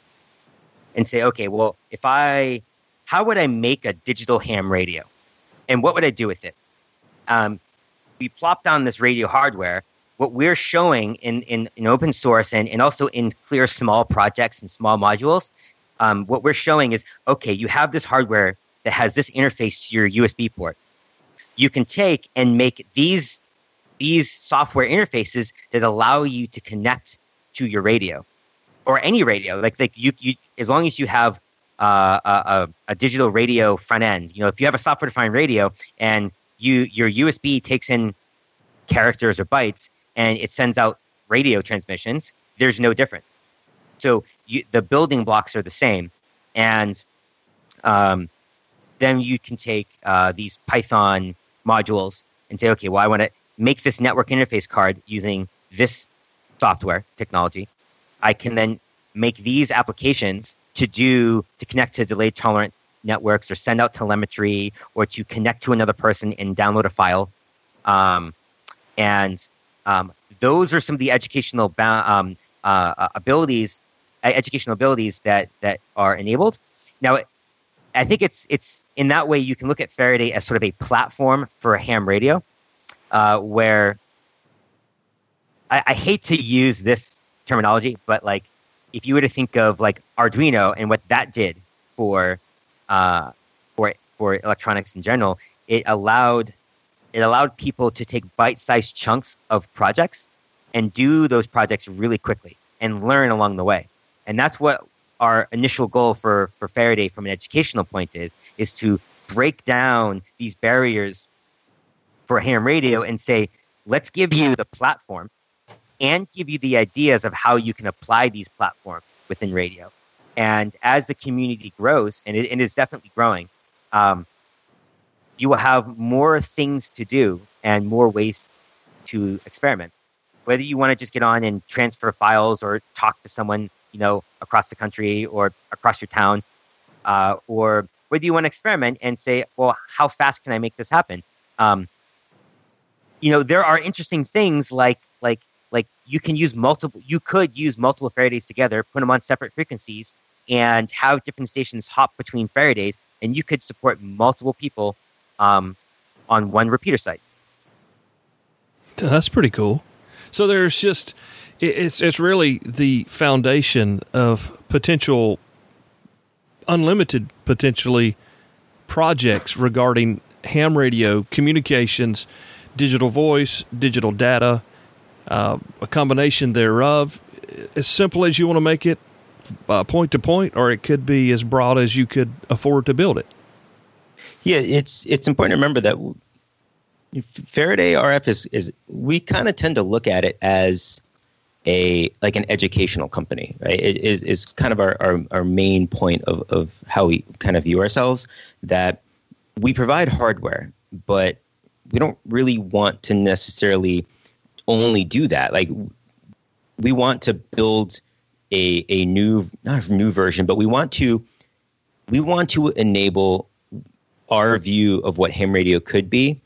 and say, okay, well, how would I make a digital ham radio, and what would I do with it? We plop down this radio hardware. What we're showing in open source and also in clear small projects and small modules, what we're showing is, okay, you have this hardware that has this interface to your USB port. You can take and make these software interfaces that allow you to connect to your radio or any radio. Like you, as long as you have a digital radio front end. You know, if you have a software-defined radio and your USB takes in characters or bytes and it sends out radio transmissions, there's no difference. So the building blocks are the same, and then you can take these Python modules and say, okay, well, I want to make this network interface card using this software technology. I can then make these applications to connect to delay tolerant networks, or send out telemetry, or to connect to another person and download a file. And Those are some of the educational abilities that are enabled. Now, I think it's in that way you can look at Faraday as sort of a platform for ham radio, where I hate to use this terminology, but like if you were to think of like Arduino and what that did for electronics in general, it allowed people to take bite-sized chunks of projects and do those projects really quickly and learn along the way. And that's what our initial goal for Faraday from an educational point is to break down these barriers for ham radio and say, let's give you the platform and give you the ideas of how you can apply these platforms within radio. And as the community grows, and it is definitely growing, you will have more things to do and more ways to experiment. Whether you want to just get on and transfer files or talk to someone, across the country or across your town, or whether you want to experiment and say, well, how fast can I make this happen? There are interesting things like you could use multiple Faradays together, put them on separate frequencies and have different stations hop between Faradays, and you could support multiple people on one repeater site. That's pretty cool. So there's just it's really the foundation of potential unlimited potentially projects regarding ham radio communications, digital voice, digital data, a combination thereof, as simple as you want to make it, point to point, or it could be as broad as you could afford to build it. Yeah, it's important to remember that Faraday RF is we kind of tend to look at it as an educational company, right? It is kind of our main point of how we kind of view ourselves, that we provide hardware, but we don't really want to necessarily only do that. Like, we want to build a new, not a new version, but we want to enable our view of what ham radio could be.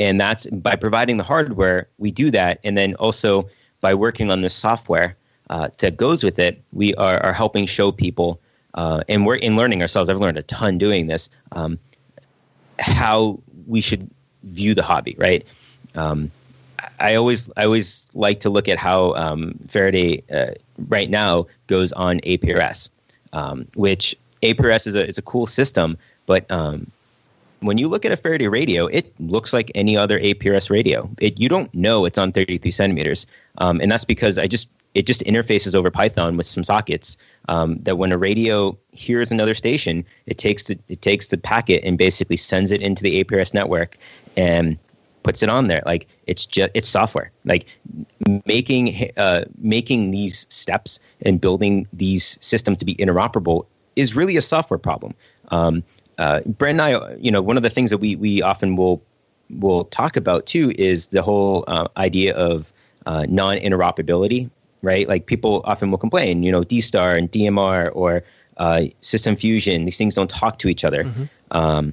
And that's by providing the hardware, we do that. And then also by working on the software that goes with it, we are helping show people, and we're in learning ourselves. I've learned a ton doing this, how we should view the hobby, right? I always like to look at how Faraday right now goes on APRS, which APRS is a cool system, but when you look at a Faraday radio, it looks like any other APRS radio. You don't know it's on 33 centimeters, and that's because it just interfaces over Python with some sockets. That when a radio hears another station, it takes the packet and basically sends it into the APRS network and puts it on there. Like, it's software. Like, making these steps and building these systems to be interoperable is really a software problem. Brent and I, one of the things that we often will talk about too is the whole idea of non-interoperability, right? Like, people often will complain, DSTAR and DMR or System Fusion, these things don't talk to each other. Mm-hmm.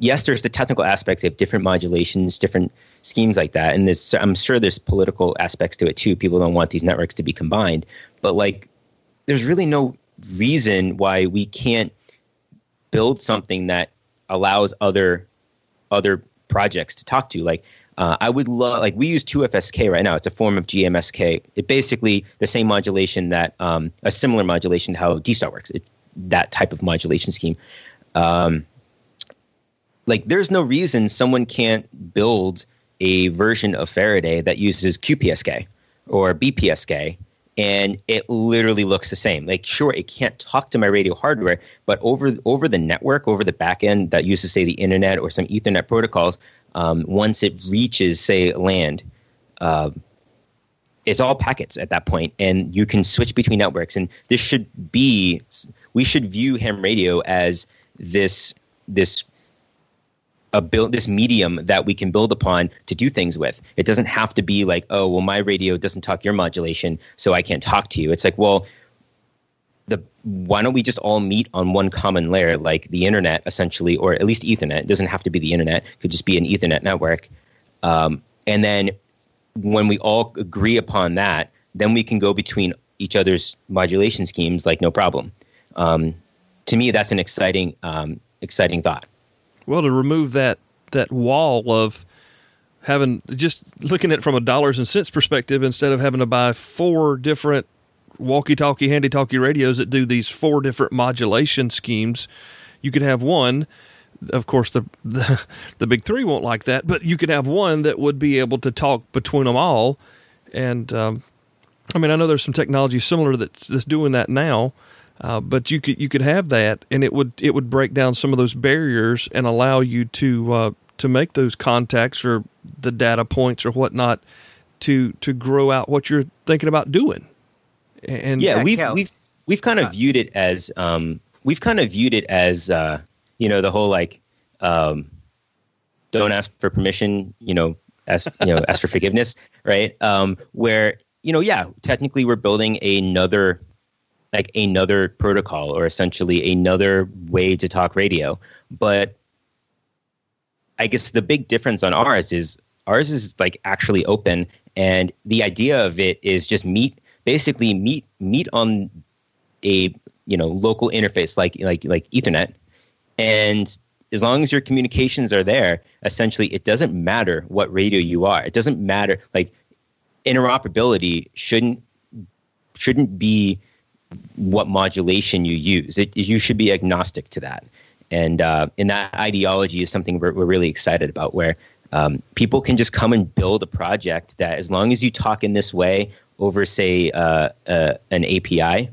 Yes, there's the technical aspects. They have different modulations, different schemes like that. And I'm sure there's political aspects to it too. People don't want these networks to be combined. But like, there's really no reason why we can't build something that allows other projects to talk to. Like, I would love, like, we use 2FSK right now. It's a form of GMSK. It basically the same modulation that a similar modulation to how DSTAR works. It's that type of modulation scheme. Like, there's no reason someone can't build a version of Faraday that uses QPSK or BPSK. And it literally looks the same. Like, sure, it can't talk to my radio hardware, but over the network, over the back end that uses, say, the internet or some Ethernet protocols, once it reaches, say, land, it's all packets at that point, and you can switch between networks. And this should be – we should view ham radio as this medium that we can build upon to do things with. It doesn't have to be like, oh, well, my radio doesn't talk your modulation, so I can't talk to you. It's like, well, why don't we just all meet on one common layer, like the internet, essentially, or at least Ethernet. It doesn't have to be the internet. It could just be an Ethernet network. And then when we all agree upon that, then we can go between each other's modulation schemes like no problem. To me, that's an exciting, exciting thought. Well, to remove that wall of having just looking at it from a dollars and cents perspective, instead of having to buy four different walkie-talkie, handy-talkie radios that do these four different modulation schemes, you could have one. Of course, the big three won't like that, but you could have one that would be able to talk between them all. And I mean, I know there's some technology similar that's doing that now, but you could have that, and it would break down some of those barriers and allow you to make those contacts or the data points or whatnot to grow out what you're thinking about doing. And yeah, we've kind of viewed it as you know, the whole like, don't ask for permission, ask for forgiveness, right? Where, technically we're building another protocol, or essentially another way to talk radio. But I guess the big difference on ours is like actually open. And the idea of it is just meet on a, local interface, like Ethernet. And as long as your communications are there, essentially, it doesn't matter what radio you are. It doesn't matter. Like, interoperability shouldn't be what modulation you use. You should be agnostic to that. And that ideology is something we're really excited about, where people can just come and build a project that, as long as you talk in this way over, say, an API,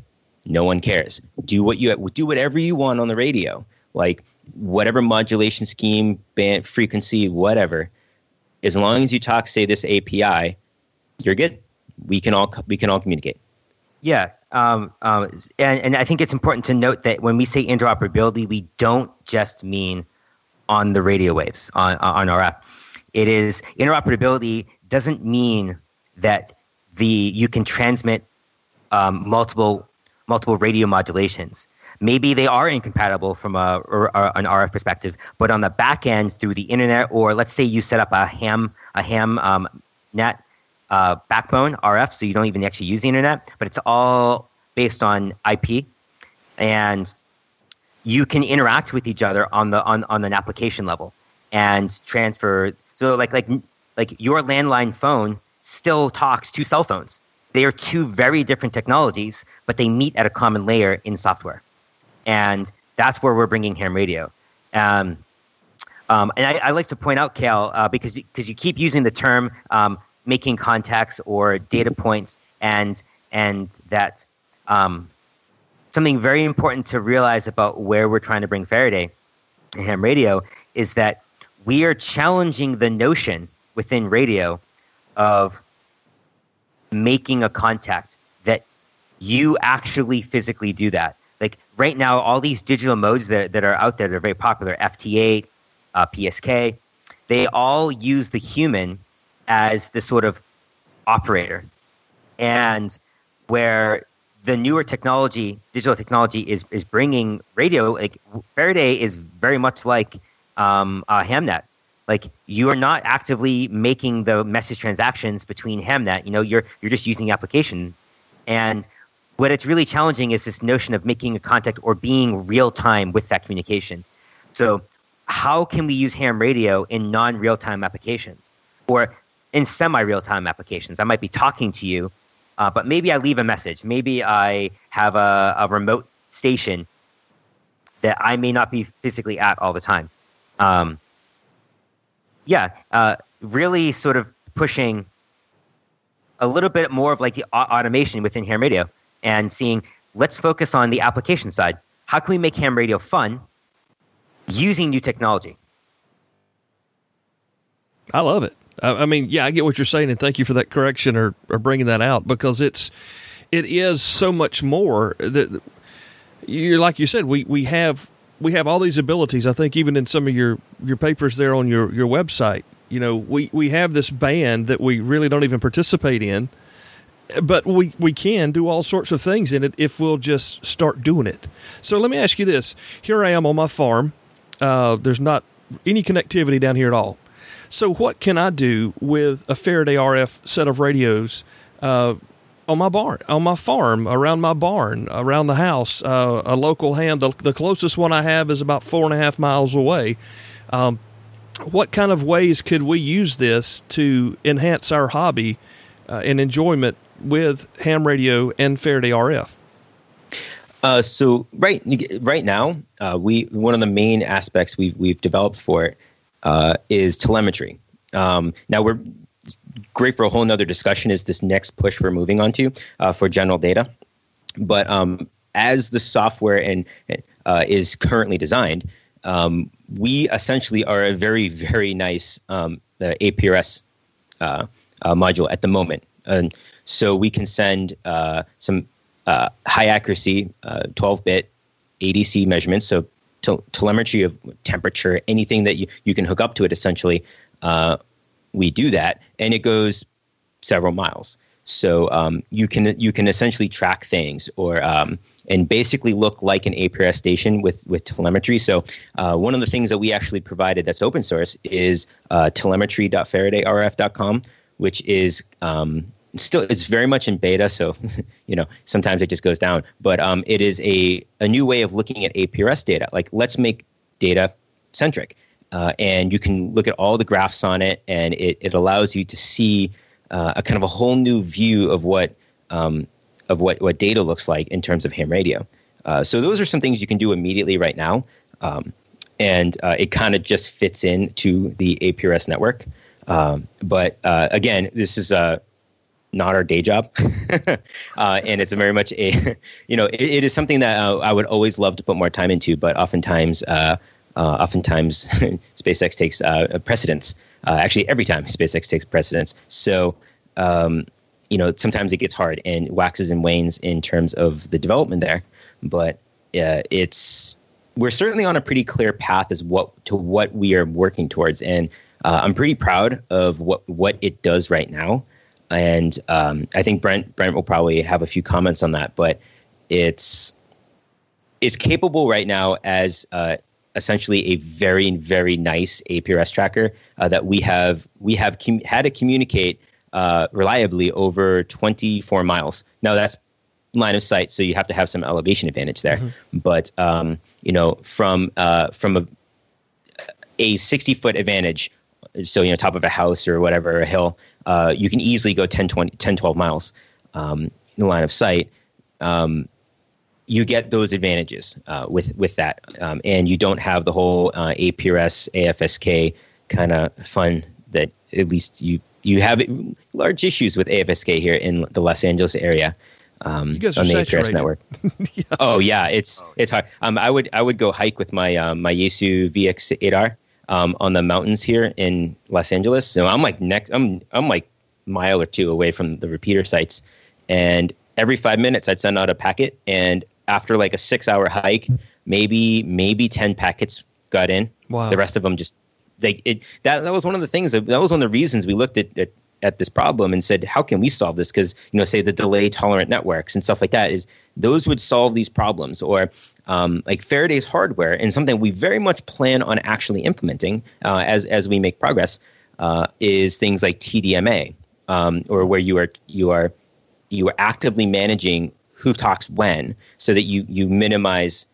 no one cares. Do whatever you want on the radio. Like, whatever modulation scheme, band, frequency, whatever, as long as you talk, say, this API, you're good. We can all communicate. Yeah, and I think it's important to note that when we say interoperability, we don't just mean on the radio waves on our app. It is interoperability doesn't mean that you can transmit multiple radio modulations. Maybe they are incompatible from an RF perspective, but on the back end through the internet, or let's say you set up a ham net backbone RF, so you don't even actually use the internet, but it's all based on IP, and you can interact with each other on an application level and transfer. So like your landline phone still talks to cell phones. They are two very different technologies, but they meet at a common layer in software. And that's where we're bringing ham radio. And I like to point out, Kale, because you keep using the term making contacts or data points, and that something very important to realize about where we're trying to bring Faraday and ham radio is that we are challenging the notion within radio of making a contact, that you actually physically do that. Like, right now, all these digital modes that are out there that are very popular, FT8, PSK, they all use the human as the sort of operator. And where the newer technology, digital technology, is bringing radio, like Faraday is very much like HamNet. Like, you are not actively making the message transactions between HamNet. You're just using the application. And what it's really challenging is this notion of making a contact or being real time with that communication. So how can we use ham radio in non-real time applications or in semi-real time applications? I might be talking to you, but maybe I leave a message. Maybe I have a remote station that I may not be physically at all the time. Really sort of pushing a little bit more of like the automation within ham radio, and seeing, let's focus on the application side. How can we make ham radio fun using new technology? I love it. I mean, yeah, I get what you're saying, and thank you for that correction or bringing that out, because it is so much more. You're like you said, we have all these abilities. I think even in some of your papers there on your website, we have this band that we really don't even participate in, but we can do all sorts of things in it if we'll just start doing it. So let me ask you this. Here I am on my farm. There's not any connectivity down here at all. So what can I do with a Faraday RF set of radios on my barn, on my farm, around my barn, around the house? A local ham, the closest one I have is about 4.5 miles away. What kind of ways could we use this to enhance our hobby and enjoyment with ham radio and Faraday RF? So right now, one of the main aspects we've developed for it is telemetry. Now we're great for a whole nother discussion is this next push we're moving on to for general data. But as the software is currently designed, we essentially are a very, very nice APRS module at the moment. And so we can send some high accuracy 12-bit ADC measurements, so telemetry of temperature, anything that you can hook up to it, essentially, we do that, and it goes several miles. So you can essentially track things, or and basically look like an APRS station with telemetry. So one of the things that we actually provided that's open source is telemetry.faradayrf.com, which is still, it's very much in beta, so sometimes it just goes down. But it is a new way of looking at APRS data. Like, let's make data centric, and you can look at all the graphs on it, and it allows you to see a kind of a whole new view of what data looks like in terms of ham radio. So those are some things you can do immediately right now, and it kind of just fits in to the APRS network. But again, this is not our day job, and it's very much it is something that I would always love to put more time into, but oftentimes SpaceX takes precedence. Actually, every time SpaceX takes precedence. So, sometimes it gets hard and waxes and wanes in terms of the development there. But we're certainly on a pretty clear path as to what we are working towards, and I'm pretty proud of what it does right now. And I think Brent will probably have a few comments on that, but it's capable right now as essentially a very, very nice APRS tracker that we have had to communicate reliably over 24 miles. Now that's line of sight, so you have to have some elevation advantage there. Mm-hmm. But from a 60-foot advantage, so top of a house or whatever, a hill, you can easily go 10, 12 miles in the line of sight. You get those advantages with that, and you don't have the whole APRS, AFSK kind of fun that at least you have large issues with AFSK here in the Los Angeles area on the APRS network. Yeah. Oh yeah, it's hard. I would go hike with my Yaesu VX8R. On the mountains here in Los Angeles, so I'm like a mile or two away from the repeater sites, and every 5 minutes I'd send out a packet, and after like a 6-hour hike, maybe 10 packets got in. Wow. The rest of them just that was one of the things that was one of the reasons we looked at this problem and said, how can we solve this? Because say the delay tolerant networks and stuff like that is those would solve these problems, or like Faraday's hardware, and something we very much plan on actually implementing as we make progress, is things like TDMA, or where you are actively managing who talks when, so that you minimize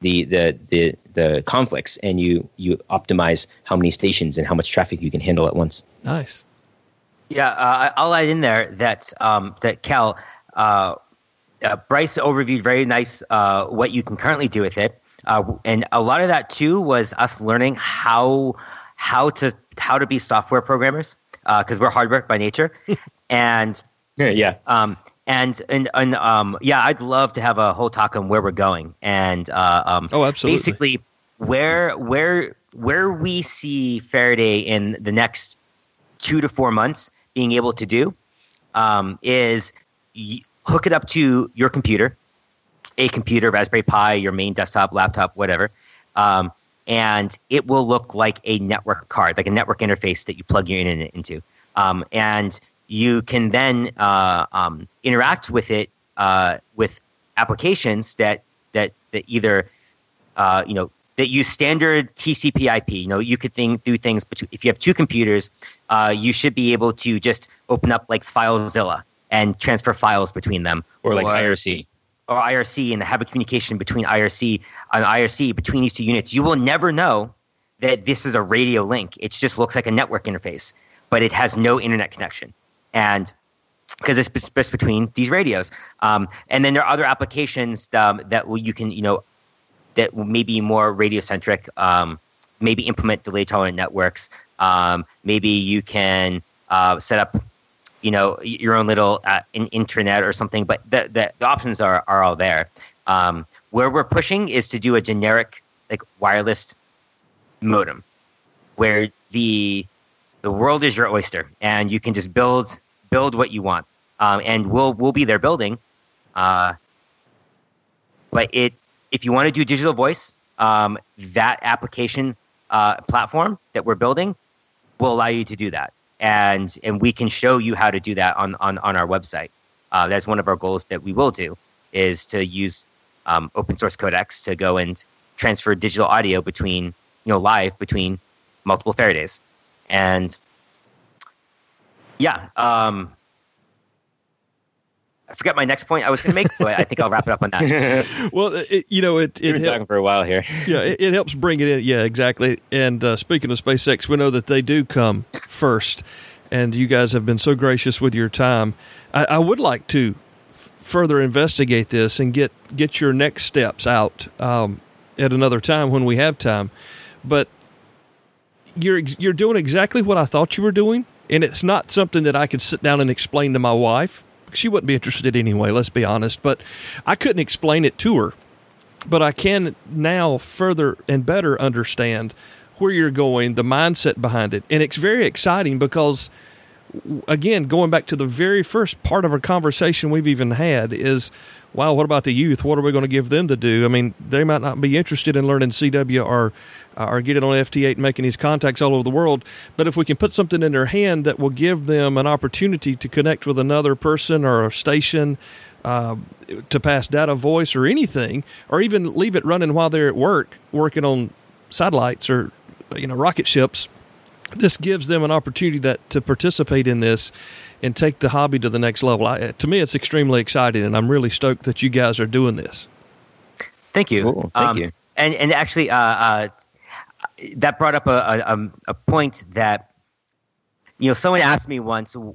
the conflicts, and you optimize how many stations and how much traffic you can handle at once. Nice. Yeah, I'll add in there that Cal. Bryce overviewed very nice what you can currently do with it, and a lot of that too was us learning how to be software programmers, because we're hardware by nature, and I'd love to have a whole talk on where we're going, and absolutely, basically where we see Faraday in the next 2 to 4 months being able to do is. Hook it up to your computer, Raspberry Pi, your main desktop, laptop, whatever, and it will look like a network card, like a network interface that you plug your internet into. And you can then interact with it with applications that either that use standard TCP/IP. You know, you could do things, but if you have two computers, you should be able to just open up like FileZilla and transfer files between them, or like IRC. Or IRC, and have a communication between IRC and IRC between these two units. You will never know that this is a radio link. It just looks like a network interface, but it has no internet connection, and because it's just between these radios. And then there are other applications that you can, you know, that may be more radio centric. Maybe implement delay tolerant networks. Maybe you can set up, you know, your own little intranet or something. But the options are all there. Where we're pushing is to do a generic like wireless modem, where the world is your oyster, and you can just build what you want, and we'll be there building. But if you want to do digital voice, that application platform that we're building will allow you to do that, and we can show you how to do that on our website. That's one of our goals that we will do, is to use open source codecs to go and transfer digital audio between, you know, live between multiple Faradays, and. Yeah, I forget my next point I was going to make, but I think I'll wrap it up on that. Well, we've been talking for a while here. Yeah, it helps bring it in. Yeah, exactly. And speaking of SpaceX, we know that they do come first, and you guys have been so gracious with your time. I would like to further investigate this and get your next steps out at another time when we have time. But you're doing exactly what I thought you were doing. And it's not something that I could sit down and explain to my wife. She wouldn't be interested anyway, let's be honest. But I couldn't explain it to her. But I can now further and better understand where you're going, the mindset behind it. And it's very exciting because, again, going back to the very first part of our conversation we've even had is, wow, what about the youth? What are we going to give them to do? I mean, they might not be interested in learning CW or getting on FT8 and making these contacts all over the world. But if we can put something in their hand that will give them an opportunity to connect with another person or a station, to pass data, voice, or anything, or even leave it running while they're at work, working on satellites or, you know, rocket ships, this gives them an opportunity to participate in this and take the hobby to the next level. To me, it's extremely exciting, and I'm really stoked that you guys are doing this. Thank you. Cool. Thank you. And actually, that brought up a point that, you know, someone asked me once, what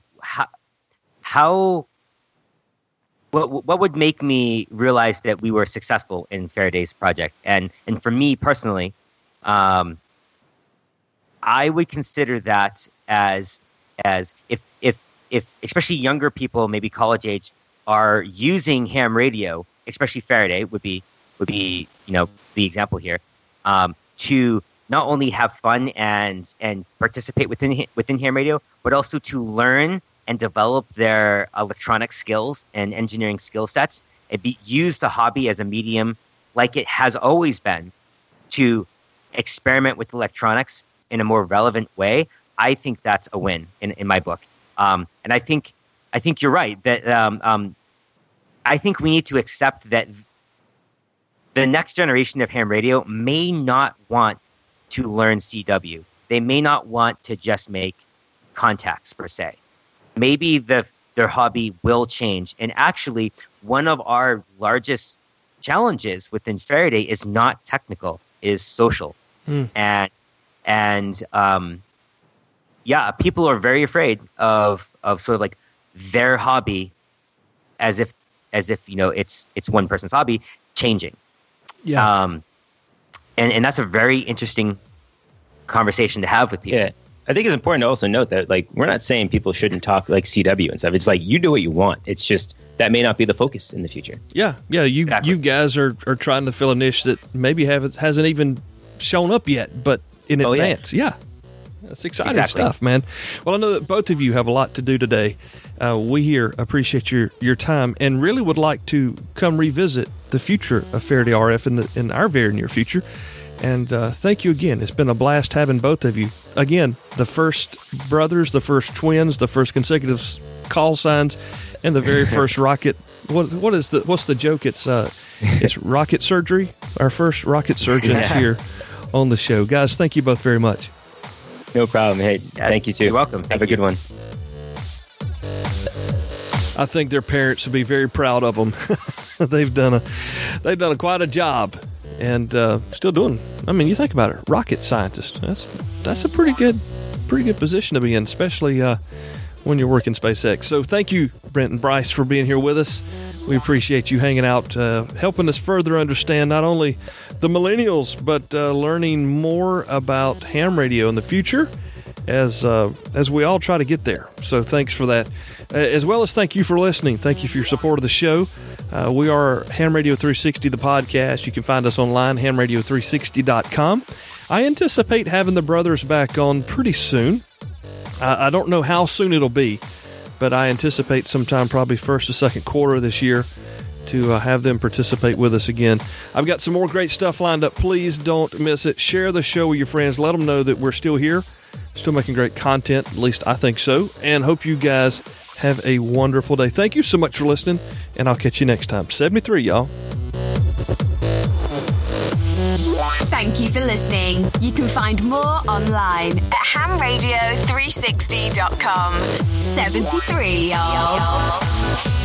would make me realize that we were successful in Faraday's project? And for me personally, I would consider that as if especially younger people, maybe college age, are using ham radio, especially Faraday would be, you know, the example here, to not only have fun and participate within ham radio, but also to learn and develop their electronic skills and engineering skill sets, and use the hobby as a medium, like it has always been, to experiment with electronics in a more relevant way. I think that's a win in my book. And I think you're right that I think we need to accept that the next generation of ham radio may not want to learn CW. They may not want to just make contacts per se. Maybe their hobby will change. And actually, one of our largest challenges within Faraday is not technical, it is social. And people are very afraid of sort of like their hobby, as if you know it's one person's hobby, changing. Yeah. And that's a very interesting conversation to have with people. Yeah. I think it's important to also note that, like, we're not saying people shouldn't talk like CW and stuff. It's like, you do what you want. It's just that may not be the focus in the future. Yeah. Yeah. You guys are trying to fill a niche that maybe hasn't even shown up yet, but in advance. Yeah. That's exciting stuff, man. Well, I know that both of you have a lot to do today. We here appreciate your time and really would like to come revisit the future of Faraday RF in our very near future. And thank you again. It's been a blast having both of you. Again, the first brothers, the first twins, the first consecutive call signs, and the very first rocket. What's the joke? It's rocket surgery. our first rocket surgeons here on the show. Guys, thank you both very much. No problem. Hey, thank you too. You're welcome. Have a good one. I think their parents will be very proud of them. They've done quite a job, and still doing. I mean, you think about it, rocket scientist. That's a pretty good position to be in, especially when you're working SpaceX. So thank you, Brent and Bryce, for being here with us. We appreciate you hanging out, helping us further understand not only the millennials, but learning more about ham radio in the future as we all try to get there. So thanks for that. As well as thank you for listening. Thank you for your support of the show. We are Ham Radio 360, the podcast. You can find us online, hamradio360.com. I anticipate having the brothers back on pretty soon. I don't know how soon it'll be, but I anticipate sometime probably first or second quarter of this year to have them participate with us again. I've got some more great stuff lined up. Please don't miss it. Share the show with your friends. Let them know that we're still here, still making great content, at least I think so, and hope you guys have a wonderful day. Thank you so much for listening, and I'll catch you next time. 73, y'all. Thank you for listening. You can find more online at hamradio360.com. 73, y'all.